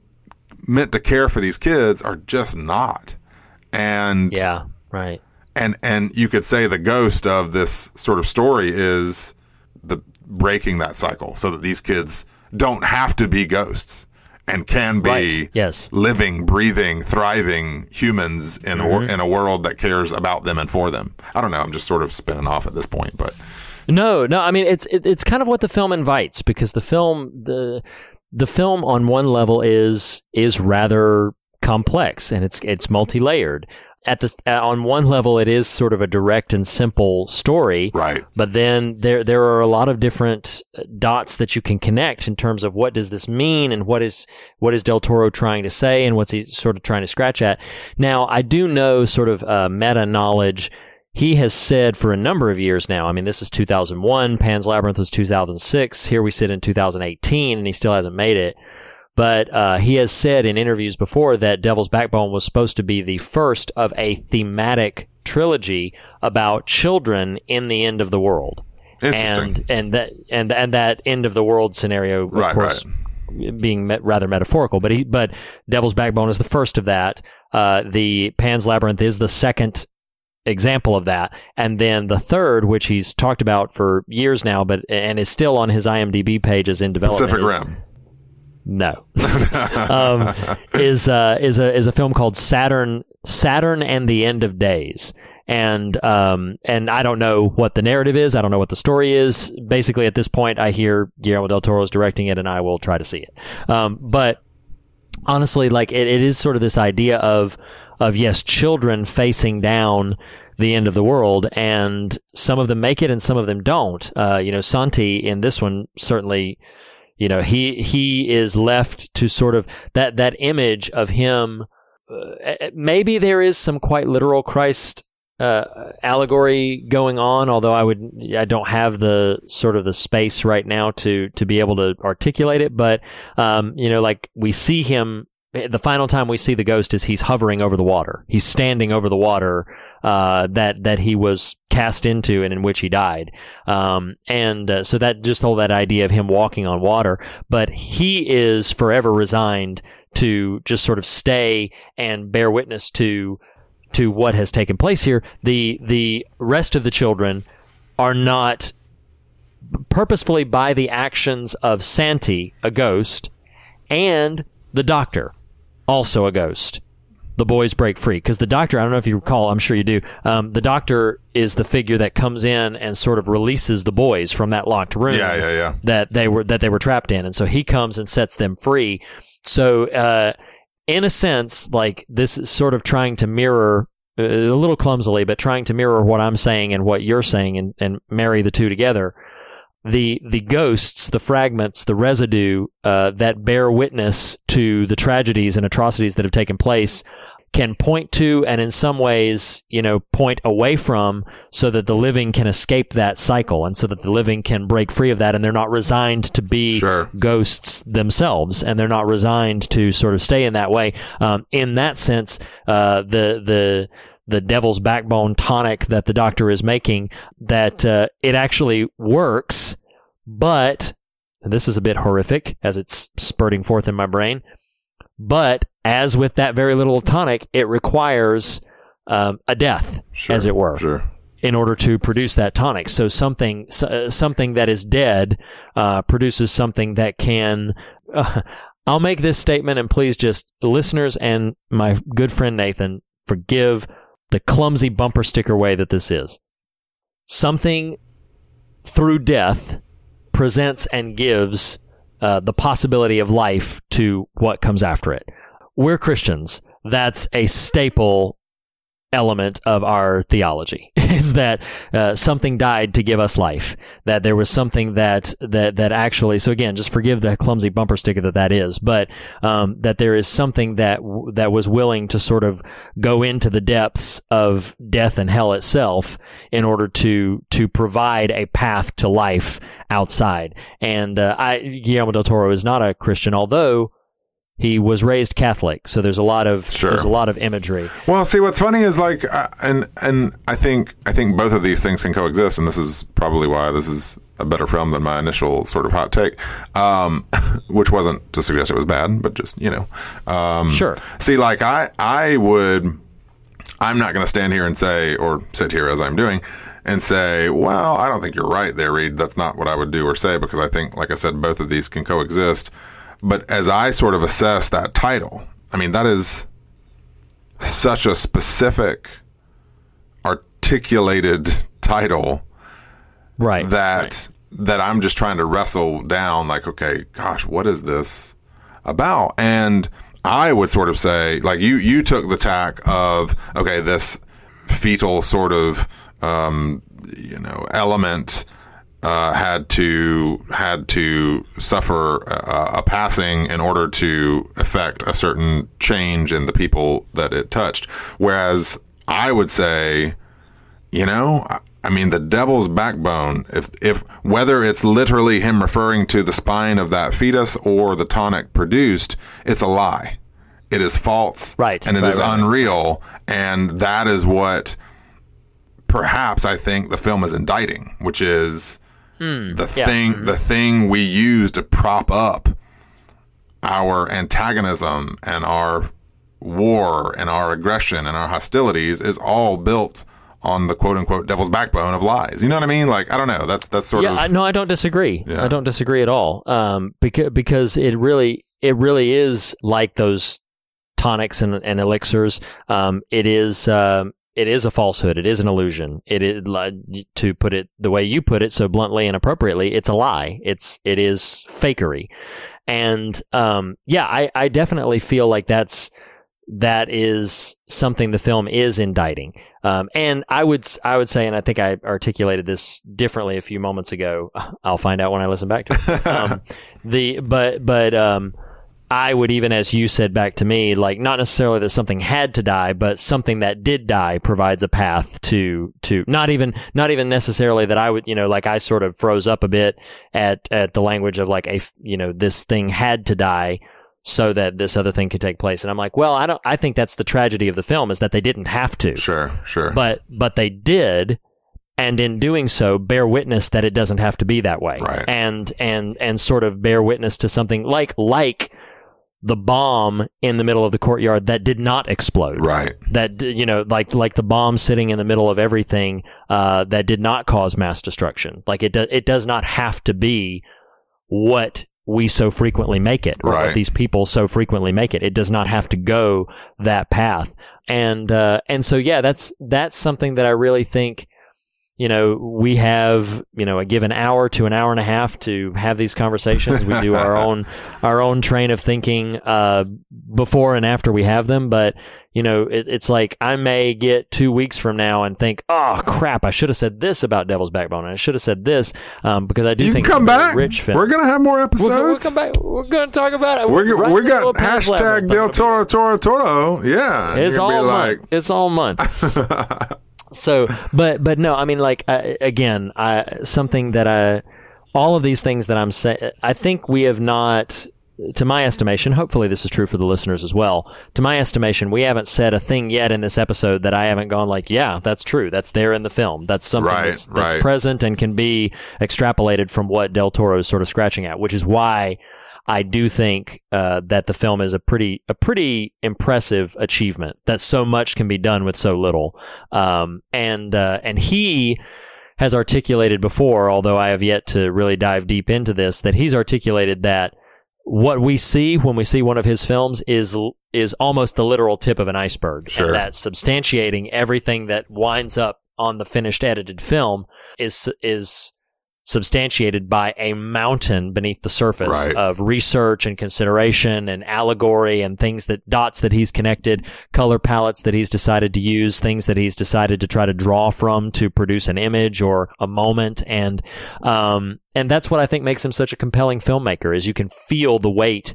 meant to care for these kids are just not. And yeah, right. And and you could say the ghost of this sort of story is the breaking that cycle so that these kids don't have to be ghosts and can be right. yes. living, breathing, thriving humans in mm-hmm. or, in a world that cares about them and for them. I don't know, I'm just sort of spinning off at this point, but No, no, I mean it's it, it's kind of what the film invites, because the film the The film on one level is is rather complex and it's it's multi-layered. At the on one level it is sort of a direct and simple story. Right. But then there there are a lot of different dots that you can connect in terms of what does this mean and what is what is Del Toro trying to say and what's he sort of trying to scratch at. Now, I do know sort of uh, meta knowledge. He has said for a number of years now, I mean, this is two thousand one, Pan's Labyrinth was two thousand six, here we sit in two thousand eighteen, and he still hasn't made it. But uh, he has said in interviews before that Devil's Backbone was supposed to be the first of a thematic trilogy about children in the end of the world. Interesting. And, and, that, and, and that end of the world scenario, of right, course, right. being met, rather metaphorical. But, he, but Devil's Backbone is the first of that. Uh, the Pan's Labyrinth is the second example of that, and then the third, which he's talked about for years now, but and is still on his IMDb page as in development. Pacific Rim. No, um, is uh, is a is a film called Saturn Saturn and the End of Days, and um and I don't know what the narrative is. I don't know what the story is. Basically, at this point, I hear Guillermo del Toro is directing it, and I will try to see it. Um, but honestly, like it, it is sort of this idea of. Of yes, children facing down the end of the world, and some of them make it, and some of them don't. Uh, you know, Santi in this one certainly, you know, he he is left to sort of that that image of him. Uh, maybe there is some quite literal Christ uh, allegory going on, although I would I don't have the sort of the space right now to to be able to articulate it. But um, you know, like we see him. The final time we see the ghost is he's hovering over the water. He's standing over the water uh, that that he was cast into and in which he died. Um, and uh, so that just all that idea of him walking on water. But he is forever resigned to just sort of stay and bear witness to to what has taken place here. The the rest of the children are not purposefully by the actions of Santi, a ghost, and the doctor. Also a ghost. The boys break free. Because the doctor, I don't know if you recall, I'm sure you do, um, the doctor is the figure that comes in and sort of releases the boys from that locked room yeah, yeah, yeah. that they were that they were trapped in. And so he comes and sets them free. So uh, in a sense, like this is sort of trying to mirror, uh, a little clumsily, but trying to mirror what I'm saying and what you're saying and, and marry the two together. The the ghosts, the fragments, the residue uh, that bear witness to the tragedies and atrocities that have taken place can point to and in some ways, you know, point away from so that the living can escape that cycle and so that the living can break free of that and they're not resigned to be sure. ghosts themselves and they're not resigned to sort of stay in that way. Um, in that sense, uh, the the... the Devil's Backbone tonic that the doctor is making, that uh, it actually works, but, and this is a bit horrific as it's spurting forth in my brain, but as with that very little tonic, it requires um, a death, sure, as it were, sure. in order to produce that tonic. So something so, something that is dead uh, produces something that can... Uh, I'll make this statement, and please just, listeners and my good friend Nathan, forgive the clumsy bumper sticker way that this is. Something through death presents and gives uh, the possibility of life to what comes after it. We're Christians. that's a staple element of our theology, is that uh, something died to give us life, that there was something that that that actually, so again, just forgive the clumsy bumper sticker that that is, but um, that there is something that that was willing to sort of go into the depths of death and hell itself in order to to provide a path to life outside. And uh, I, Guillermo del Toro is not a Christian, although he was raised Catholic, so there's a lot of sure. there's a lot of imagery. Well, see, what's funny is like, uh, and and I think I think both of these things can coexist, and this is probably why this is a better film than my initial sort of hot take, um, which wasn't to suggest it was bad, but just you know, um, sure. See, like I I would, I'm not going to stand here and say or sit here as I'm doing and say, well, I don't think you're right there, Reed. That's not what I would do or say, because I think, like I said, both of these can coexist. But as I sort of assess that title, I mean, that is such a specific, articulated title, right? That right. that I'm just trying to wrestle down, like, okay, gosh, what is this about? And I would sort of say, like, you you took the tack of, okay, this fetal sort of um, you know element. Uh, had to had to suffer a, a passing in order to effect a certain change in the people that it touched. Whereas I would say, you know, I mean, the devil's backbone, if if whether it's literally him referring to the spine of that fetus or the tonic produced, it's a lie. It is false, right? And it right, is right. unreal, and that is what perhaps I think the film is indicting, which is. Mm, the yeah. thing mm-hmm. the thing we use to prop up our antagonism and our war and our aggression and our hostilities is all built on the quote-unquote devil's backbone of lies. You know what I mean? Like, I don't know. That's that's sort yeah, of... I, no, I don't disagree. Yeah. I don't disagree at all. Um, because, because it really it really is like those tonics and, and elixirs. Um, it is... Um, It is a falsehood. It is an illusion. It is, to put it the way you put it so bluntly and appropriately, it's a lie. It's it is fakery, and um, yeah, I, I definitely feel like that's that is something the film is indicting. Um, and I would I would say, and I think I articulated this differently a few moments ago. I'll find out when I listen back to it. um, the but but. Um, I would even, as you said back to me, like not necessarily that something had to die, but something that did die provides a path to, to not even not even necessarily that I would, you know, like I sort of froze up a bit at, at the language of like, a, you know, this thing had to die so that this other thing could take place. And I'm like, well, I don't, I think that's the tragedy of the film, is that they didn't have to. Sure, sure. But, but they did. And in doing so, bear witness that it doesn't have to be that way. Right. And, and, and sort of bear witness to something like, like, the bomb in the middle of the courtyard that did not explode. Right. That, you know, like like the bomb sitting in the middle of everything uh, that did not cause mass destruction. Like it, do, it does not have to be what we so frequently make it. Or right. What these people so frequently make it. It does not have to go that path. And uh, and so, yeah, that's that's something that I really think, you know, we have, you know, a given hour to an hour and a half to have these conversations. We do our own our own train of thinking uh, before and after we have them. But, you know, it, it's like I may get two weeks from now and think, oh, crap, I should have said this about Devil's Backbone. And I should have said this um, because I do you think come it's a back. Rich film. We're going to have more episodes. We'll, we'll come back. We're going to talk about it. We're, we're, right we're got hashtag Del Toro, Toro, Toro. Yeah. It's all month. Like... It's all month. So, but, but no, I mean, like, I, again, I, something that I, all of these things that I'm saying, I think we have not, to my estimation, hopefully this is true for the listeners as well. To my estimation, we haven't said a thing yet in this episode that I haven't gone like, yeah, that's true. That's there in the film. That's something right, that's, that's right. present and can be extrapolated from what Del Toro is sort of scratching at, which is why I do think uh, that the film is a pretty a pretty impressive achievement, that so much can be done with so little. Um, and uh, and he has articulated before, although I have yet to really dive deep into this, that he's articulated that what we see when we see one of his films is is almost the literal tip of an iceberg. Sure. And that substantiating everything that winds up on the finished edited film is is substantiated by a mountain beneath the surface right. of research and consideration and allegory and things that dots that he's connected, color palettes that he's decided to use, things that he's decided to try to draw from to produce an image or a moment. And um, and that's what I think makes him such a compelling filmmaker, is you can feel the weight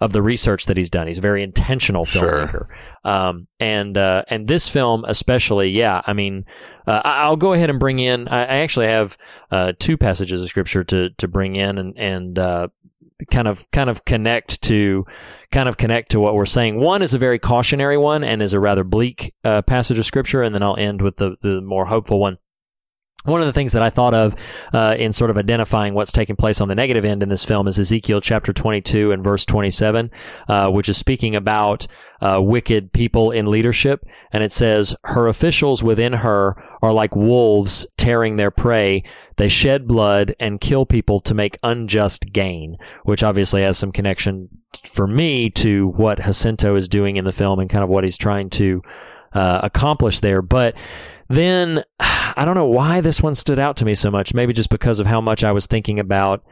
of the research that he's done. He's a very intentional filmmaker. Sure. Um, and uh, and this film especially, yeah, I mean, uh, I'll go ahead and bring in, I actually have uh, two passages of scripture to to bring in and, and uh, kind of kind of connect to kind of connect to what we're saying. One is a very cautionary one and is a rather bleak uh, passage of scripture, and then I'll end with the, the more hopeful one. One of the things that I thought of uh, in sort of identifying what's taking place on the negative end in this film is Ezekiel chapter twenty-two and verse twenty-seven, uh, which is speaking about uh, wicked people in leadership. And it says, "Her officials within her are like wolves tearing their prey. They shed blood and kill people to make unjust gain," which obviously has some connection for me to what Jacinto is doing in the film and kind of what he's trying to uh, accomplish there. But then I don't know why this one stood out to me so much, maybe just because of how much I was thinking about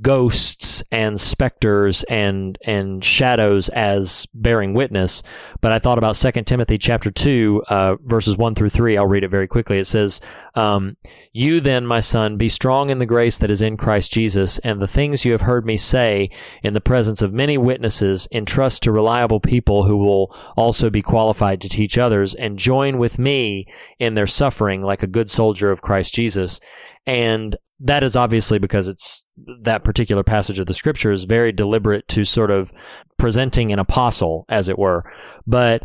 ghosts and specters and and shadows as bearing witness. But I thought about Second Timothy chapter two, uh, verses one through three. I'll read it very quickly. It says, um, "You then, my son, be strong in the grace that is in Christ Jesus, and the things you have heard me say in the presence of many witnesses entrust to reliable people who will also be qualified to teach others, and join with me in their suffering like a good soldier of Christ Jesus." And that is obviously because it's that particular passage of the scripture is very deliberate to sort of presenting an apostle, as it were. But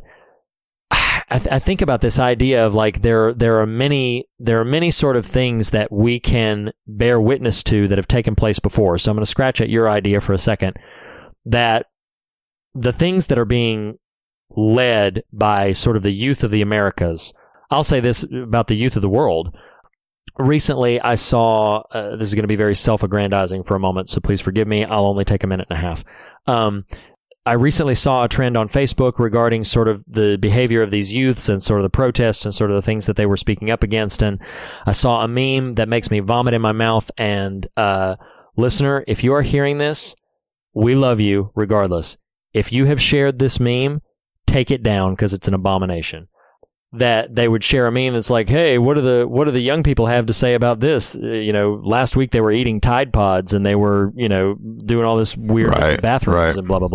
I, th- I think about this idea of like there there are many there are many sort of things that we can bear witness to that have taken place before. So I'm going to scratch at your idea for a second, that the things that are being led by sort of the youth of the Americas. I'll say this about the youth of the world. Recently, I saw, uh, this is going to be very self-aggrandizing for a moment, so please forgive me. I'll only take a minute and a half. Um, I recently saw a trend on Facebook regarding sort of the behavior of these youths and sort of the protests and sort of the things that they were speaking up against. And I saw a meme that makes me vomit in my mouth. And uh, listener, if you are hearing this, we love you regardless. If you have shared this meme, take it down because it's an abomination. That they would share a meme that's like, "Hey, what are the what do the young people have to say about this? Uh, you know, last week they were eating Tide Pods and they were, you know, doing all this weirdness right, with bathrooms right. and blah blah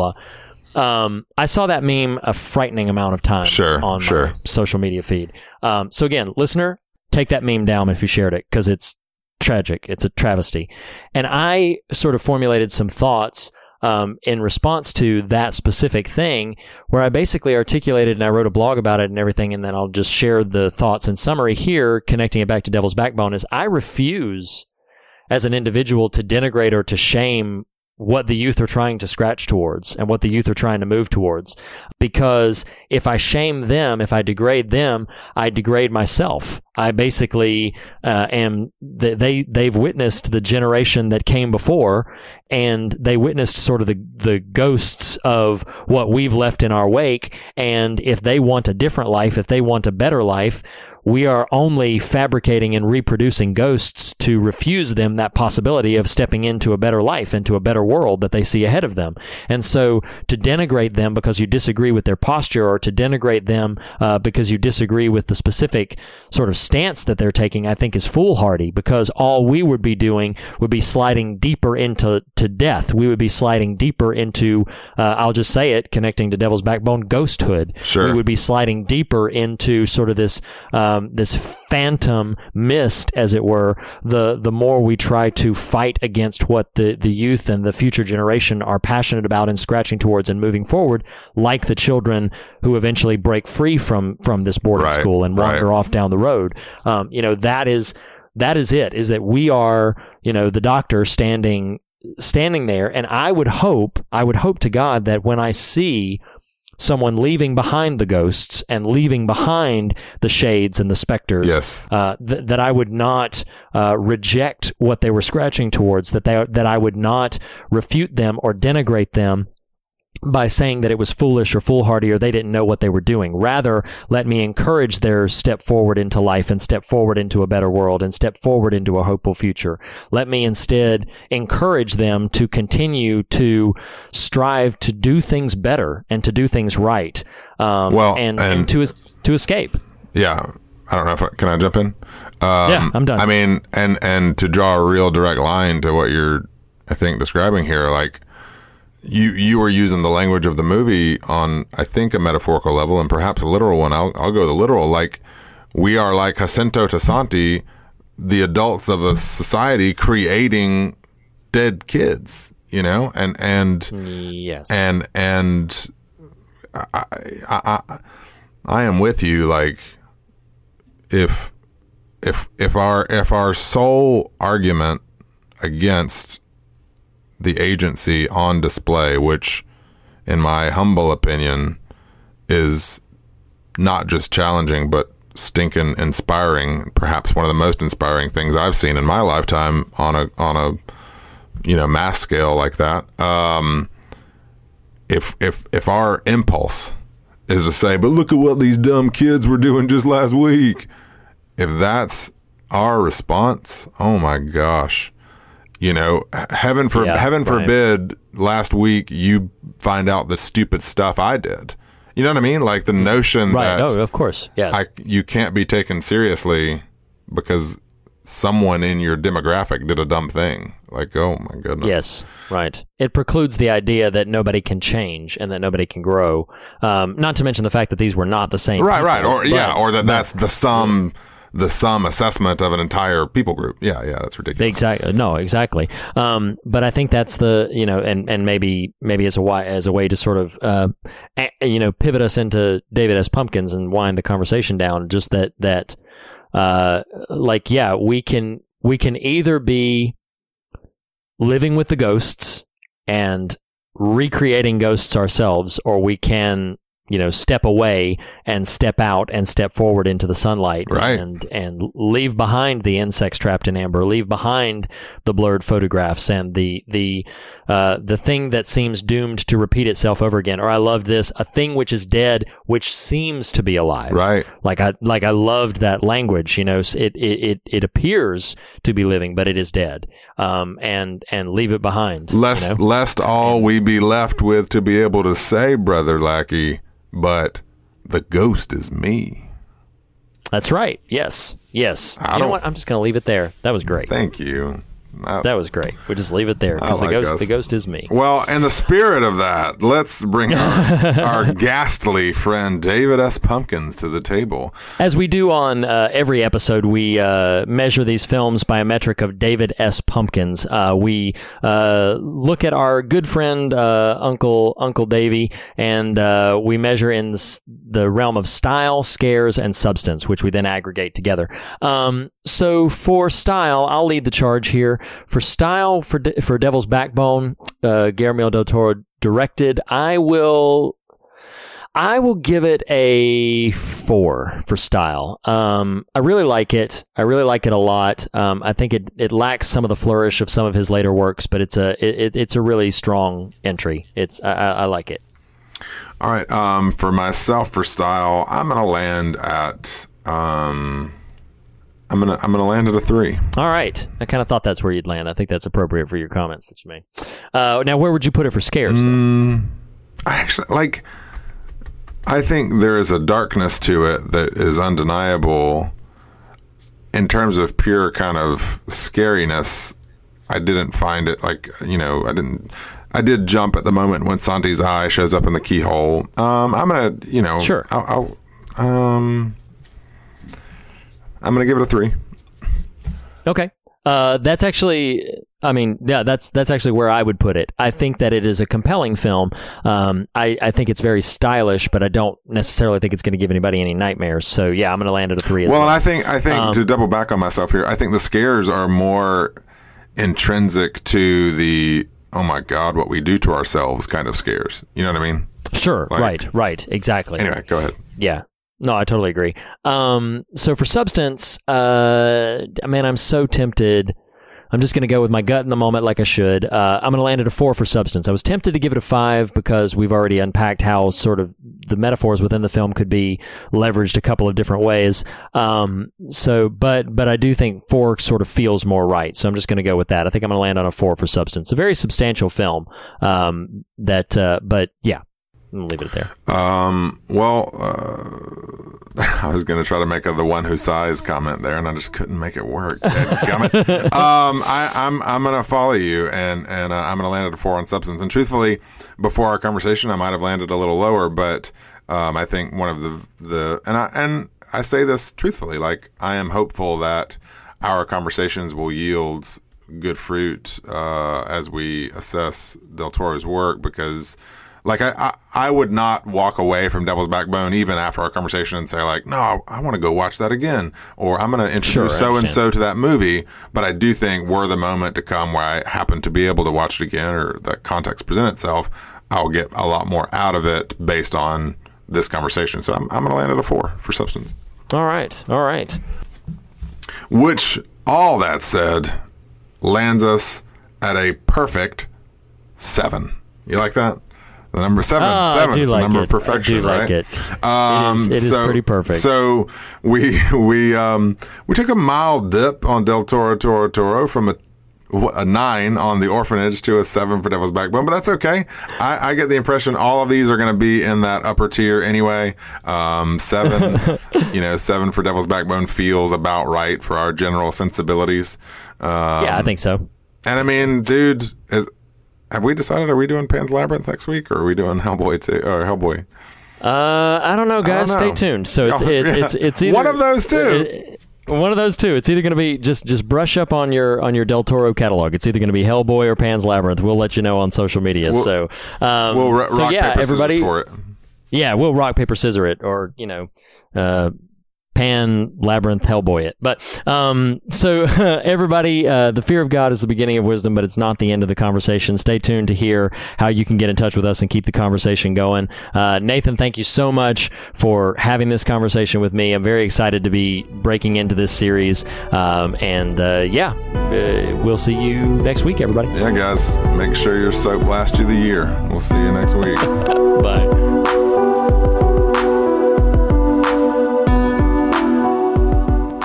blah." Um, I saw that meme a frightening amount of times sure, on sure. my social media feed. Um, so again, listener, take that meme down if you shared it because it's tragic. It's a travesty. And I sort of formulated some thoughts Um, in response to that specific thing, where I basically articulated and I wrote a blog about it and everything, and then I'll just share the thoughts in summary here, connecting it back to Devil's Backbone, is I refuse as an individual to denigrate or to shame what the youth are trying to scratch towards and what the youth are trying to move towards. Because if I shame them, if I degrade them, I degrade myself. I basically uh, am, they, they, they've witnessed the generation that came before, and they witnessed sort of the, the ghosts of what we've left in our wake. And if they want a different life, if they want a better life, we are only fabricating and reproducing ghosts to refuse them that possibility of stepping into a better life, into a better world that they see ahead of them. And so to denigrate them because you disagree with their posture, or to denigrate them uh, because you disagree with the specific sort of stance that they're taking, I think is foolhardy, because all we would be doing would be sliding deeper into to death. We would be sliding deeper into, uh, I'll just say it, connecting to Devil's Backbone, ghosthood. Sure. We would be sliding deeper into sort of this... Uh, Um, this phantom mist, as it were, the the more we try to fight against what the, the youth and the future generation are passionate about and scratching towards and moving forward, like the children who eventually break free from, from this boarding right, school and wander right. off down the road. Um, you know, that is that is it, is that we are, you know, the doctor standing standing there. And I would hope, I would hope to God that when I see someone leaving behind the ghosts and leaving behind the shades and the specters, yes. uh, th- that I would not uh, reject what they were scratching towards, that they, that I would not refute them or denigrate them, by saying that it was foolish or foolhardy or they didn't know what they were doing. Rather, let me encourage their step forward into life and step forward into a better world and step forward into a hopeful future. Let me instead encourage them to continue to strive to do things better and to do things right, um, well, and, and, and to to escape. Yeah. I don't know if I, can I jump in? Um, yeah, I'm done. I mean, and, and to draw a real direct line to what you're, I think, describing here, like, You you were using the language of the movie on, I think, a metaphorical level and perhaps a literal one. I'll I'll go the literal. Like, we are like Jacinto Tassanti, the adults of a society creating dead kids, you know, and and yes, and and I I I, I am with you. Like, if if if our if our sole argument against the agency on display, which in my humble opinion is not just challenging but stinking inspiring, perhaps one of the most inspiring things I've seen in my lifetime on a on a you know mass scale like that, um if if if our impulse is to say, but look at what these dumb kids were doing just last week, if that's our response, oh my gosh. You know, heaven for yeah, heaven forbid, right. Last week you find out the stupid stuff I did. You know what I mean? Like the notion right. that oh, of course, yes, I, you can't be taken seriously because someone in your demographic did a dumb thing. Like, oh my goodness. Yes, right. It precludes the idea that nobody can change and that nobody can grow. Um, not to mention the fact that these were not the same. Right, people, right, or but, yeah, or that but, that's the sum. Yeah. The sum assessment of an entire people group. Yeah, yeah, that's ridiculous. Exactly. No, exactly. Um, but I think that's the, you know, and, and maybe maybe as a way, as a way to sort of, uh, a, you know, pivot us into David S. Pumpkins and wind the conversation down, just that, that uh, like, yeah, we can we can either be living with the ghosts and recreating ghosts ourselves, or we can, you know, step away and step out and step forward into the sunlight, right. and and leave behind the insects trapped in amber, leave behind the blurred photographs and the the uh, the thing that seems doomed to repeat itself over again. Or I love this, a thing which is dead, which seems to be alive. Right. Like I like I loved that language. You know, it it it, it appears to be living, but it is dead. Um, and and leave it behind. Lest you know? lest all we be left with to be able to say, Brother Lackey, but the ghost is me. That's right. Yes. Yes. I you know what? I'm just going to leave it there. That was great. Thank you. I, that was great. We'll just leave it there because like the ghost us. the ghost is me. Well, in the spirit of that, let's bring our, our ghastly friend David S. Pumpkins to the table. As we do on uh, every episode, we uh, measure these films by a metric of David S. Pumpkins. Uh, we uh, look at our good friend uh, Uncle Uncle Davey, and uh, we measure in the realm of style, scares, and substance, which we then aggregate together. Um, so for style, I'll lead the charge here. For style, for De- for Devil's Backbone, uh, Guillermo del Toro directed, I will I will give it a four for style. Um, I really like it. I really like it a lot. Um, I think it, it lacks some of the flourish of some of his later works, but it's a it, it's a really strong entry. It's I, I like it. All right. Um, for myself, for style, I'm gonna land at. Um I'm gonna I'm gonna land at a three. All right, I kind of thought that's where you'd land. I think that's appropriate for your comments that you made. Uh, now, where would you put it for scares? Mm, I actually like. I think there is a darkness to it that is undeniable. In terms of pure kind of scariness, I didn't find it like you know I didn't. I did jump at the moment when Santi's eye shows up in the keyhole. Um, I'm gonna you know sure. I'll, I'll, um. I'm going to give it a three. Okay. Uh, that's actually, I mean, yeah, that's that's actually where I would put it. I think that it is a compelling film. Um, I, I think it's very stylish, but I don't necessarily think it's going to give anybody any nightmares. So, yeah, I'm going to land at a three. Well, and I think, I think um, to double back on myself here, I think the scares are more intrinsic to the, oh, my God, what we do to ourselves kind of scares. You know what I mean? Sure. Like, right, right. Exactly. Anyway, go ahead. Yeah. No, I totally agree. Um, so for substance, uh, man, I'm so tempted. I'm just going to go with my gut in the moment like I should. Uh, I'm going to land at a four for substance. I was tempted to give it a five because we've already unpacked how sort of the metaphors within the film could be leveraged a couple of different ways. Um, so, but but I do think four sort of feels more right. So I'm just going to go with that. I think I'm going to land on a four for substance. A very substantial film. Um, that, uh, but yeah, I'll leave it there. Um, well, uh, I was going to try to make a the one who sighs comment there, and I just couldn't make it work. um, I, I'm I'm going to follow you, and and uh, I'm going to land at a four on substance. And truthfully, before our conversation, I might have landed a little lower, but um, I think one of the the and I and I say this truthfully, like I am hopeful that our conversations will yield good fruit uh, as we assess Del Toro's work, because. Like, I, I, I would not walk away from Devil's Backbone even after our conversation and say, like, no, I, I want to go watch that again. Or I'm going to introduce so-and-so to that movie. But I do think were the moment to come where I happen to be able to watch it again or that context present itself, I'll get a lot more out of it based on this conversation. So I'm, I'm going to land at a four for substance. All right. All right. Which, all that said, lands us at a perfect seven. You like that? The number seven, oh, seven is like the number it. of perfection, I do right? Like it. Um, it is, it so, is pretty perfect. So we we um, we took a mild dip on Del Toro, Toro, Toro from a, a nine on The Orphanage to a seven for Devil's Backbone, but that's okay. I, I get the impression all of these are going to be in that upper tier anyway. Um, seven, you know, seven for Devil's Backbone feels about right for our general sensibilities. Um, yeah, I think so. And I mean, dude, is. Have we decided, are we doing Pan's Labyrinth next week, or are we doing Hellboy two, or Hellboy? Uh, I don't know, guys. Don't know. Stay tuned. So it's, oh, it's, yeah. it's, it's either... One of those two. It, it, one of those two. It's either going to be... Just just brush up on your on your Del Toro catalog. It's either going to be Hellboy or Pan's Labyrinth. We'll let you know on social media. We'll, so, um, we'll r- so rock, yeah, paper, everybody, scissors for it. Yeah, we'll rock, paper, scissor it, or, you know... Uh, Pan, Labyrinth, Hellboy it. But, um, so uh, everybody, uh, the fear of God is the beginning of wisdom, but it's not the end of the conversation. Stay tuned to hear how you can get in touch with us and keep the conversation going. Uh, Nathan, thank you so much for having this conversation with me. I'm very excited to be breaking into this series. Um, and, uh, yeah, uh, we'll see you next week, everybody. Yeah, guys, make sure your soap lasts you the year. We'll see you next week. Bye.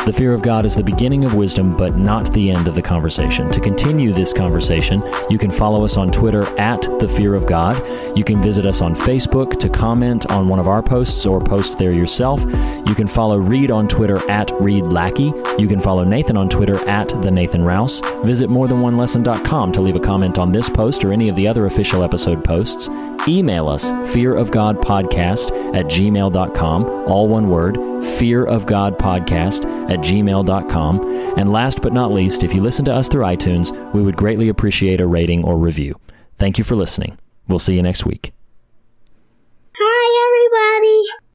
The fear of God is the beginning of wisdom, but not the end of the conversation. To continue this conversation, you can follow us on Twitter at The Fear of God. You can visit us on Facebook to comment on one of our posts or post there yourself. You can follow Reed on Twitter at Reed Lackey. You can follow Nathan on Twitter at The Nathan Rouse. Visit more than one lesson dot com to leave a comment on this post or any of the other official episode posts. Email us fearofgodpodcast at gmail dot com, all one word, fearofgodpodcast at gmail dot com. And last but not least, if you listen to us through iTunes, we would greatly appreciate a rating or review. Thank you for listening. We'll see you next week.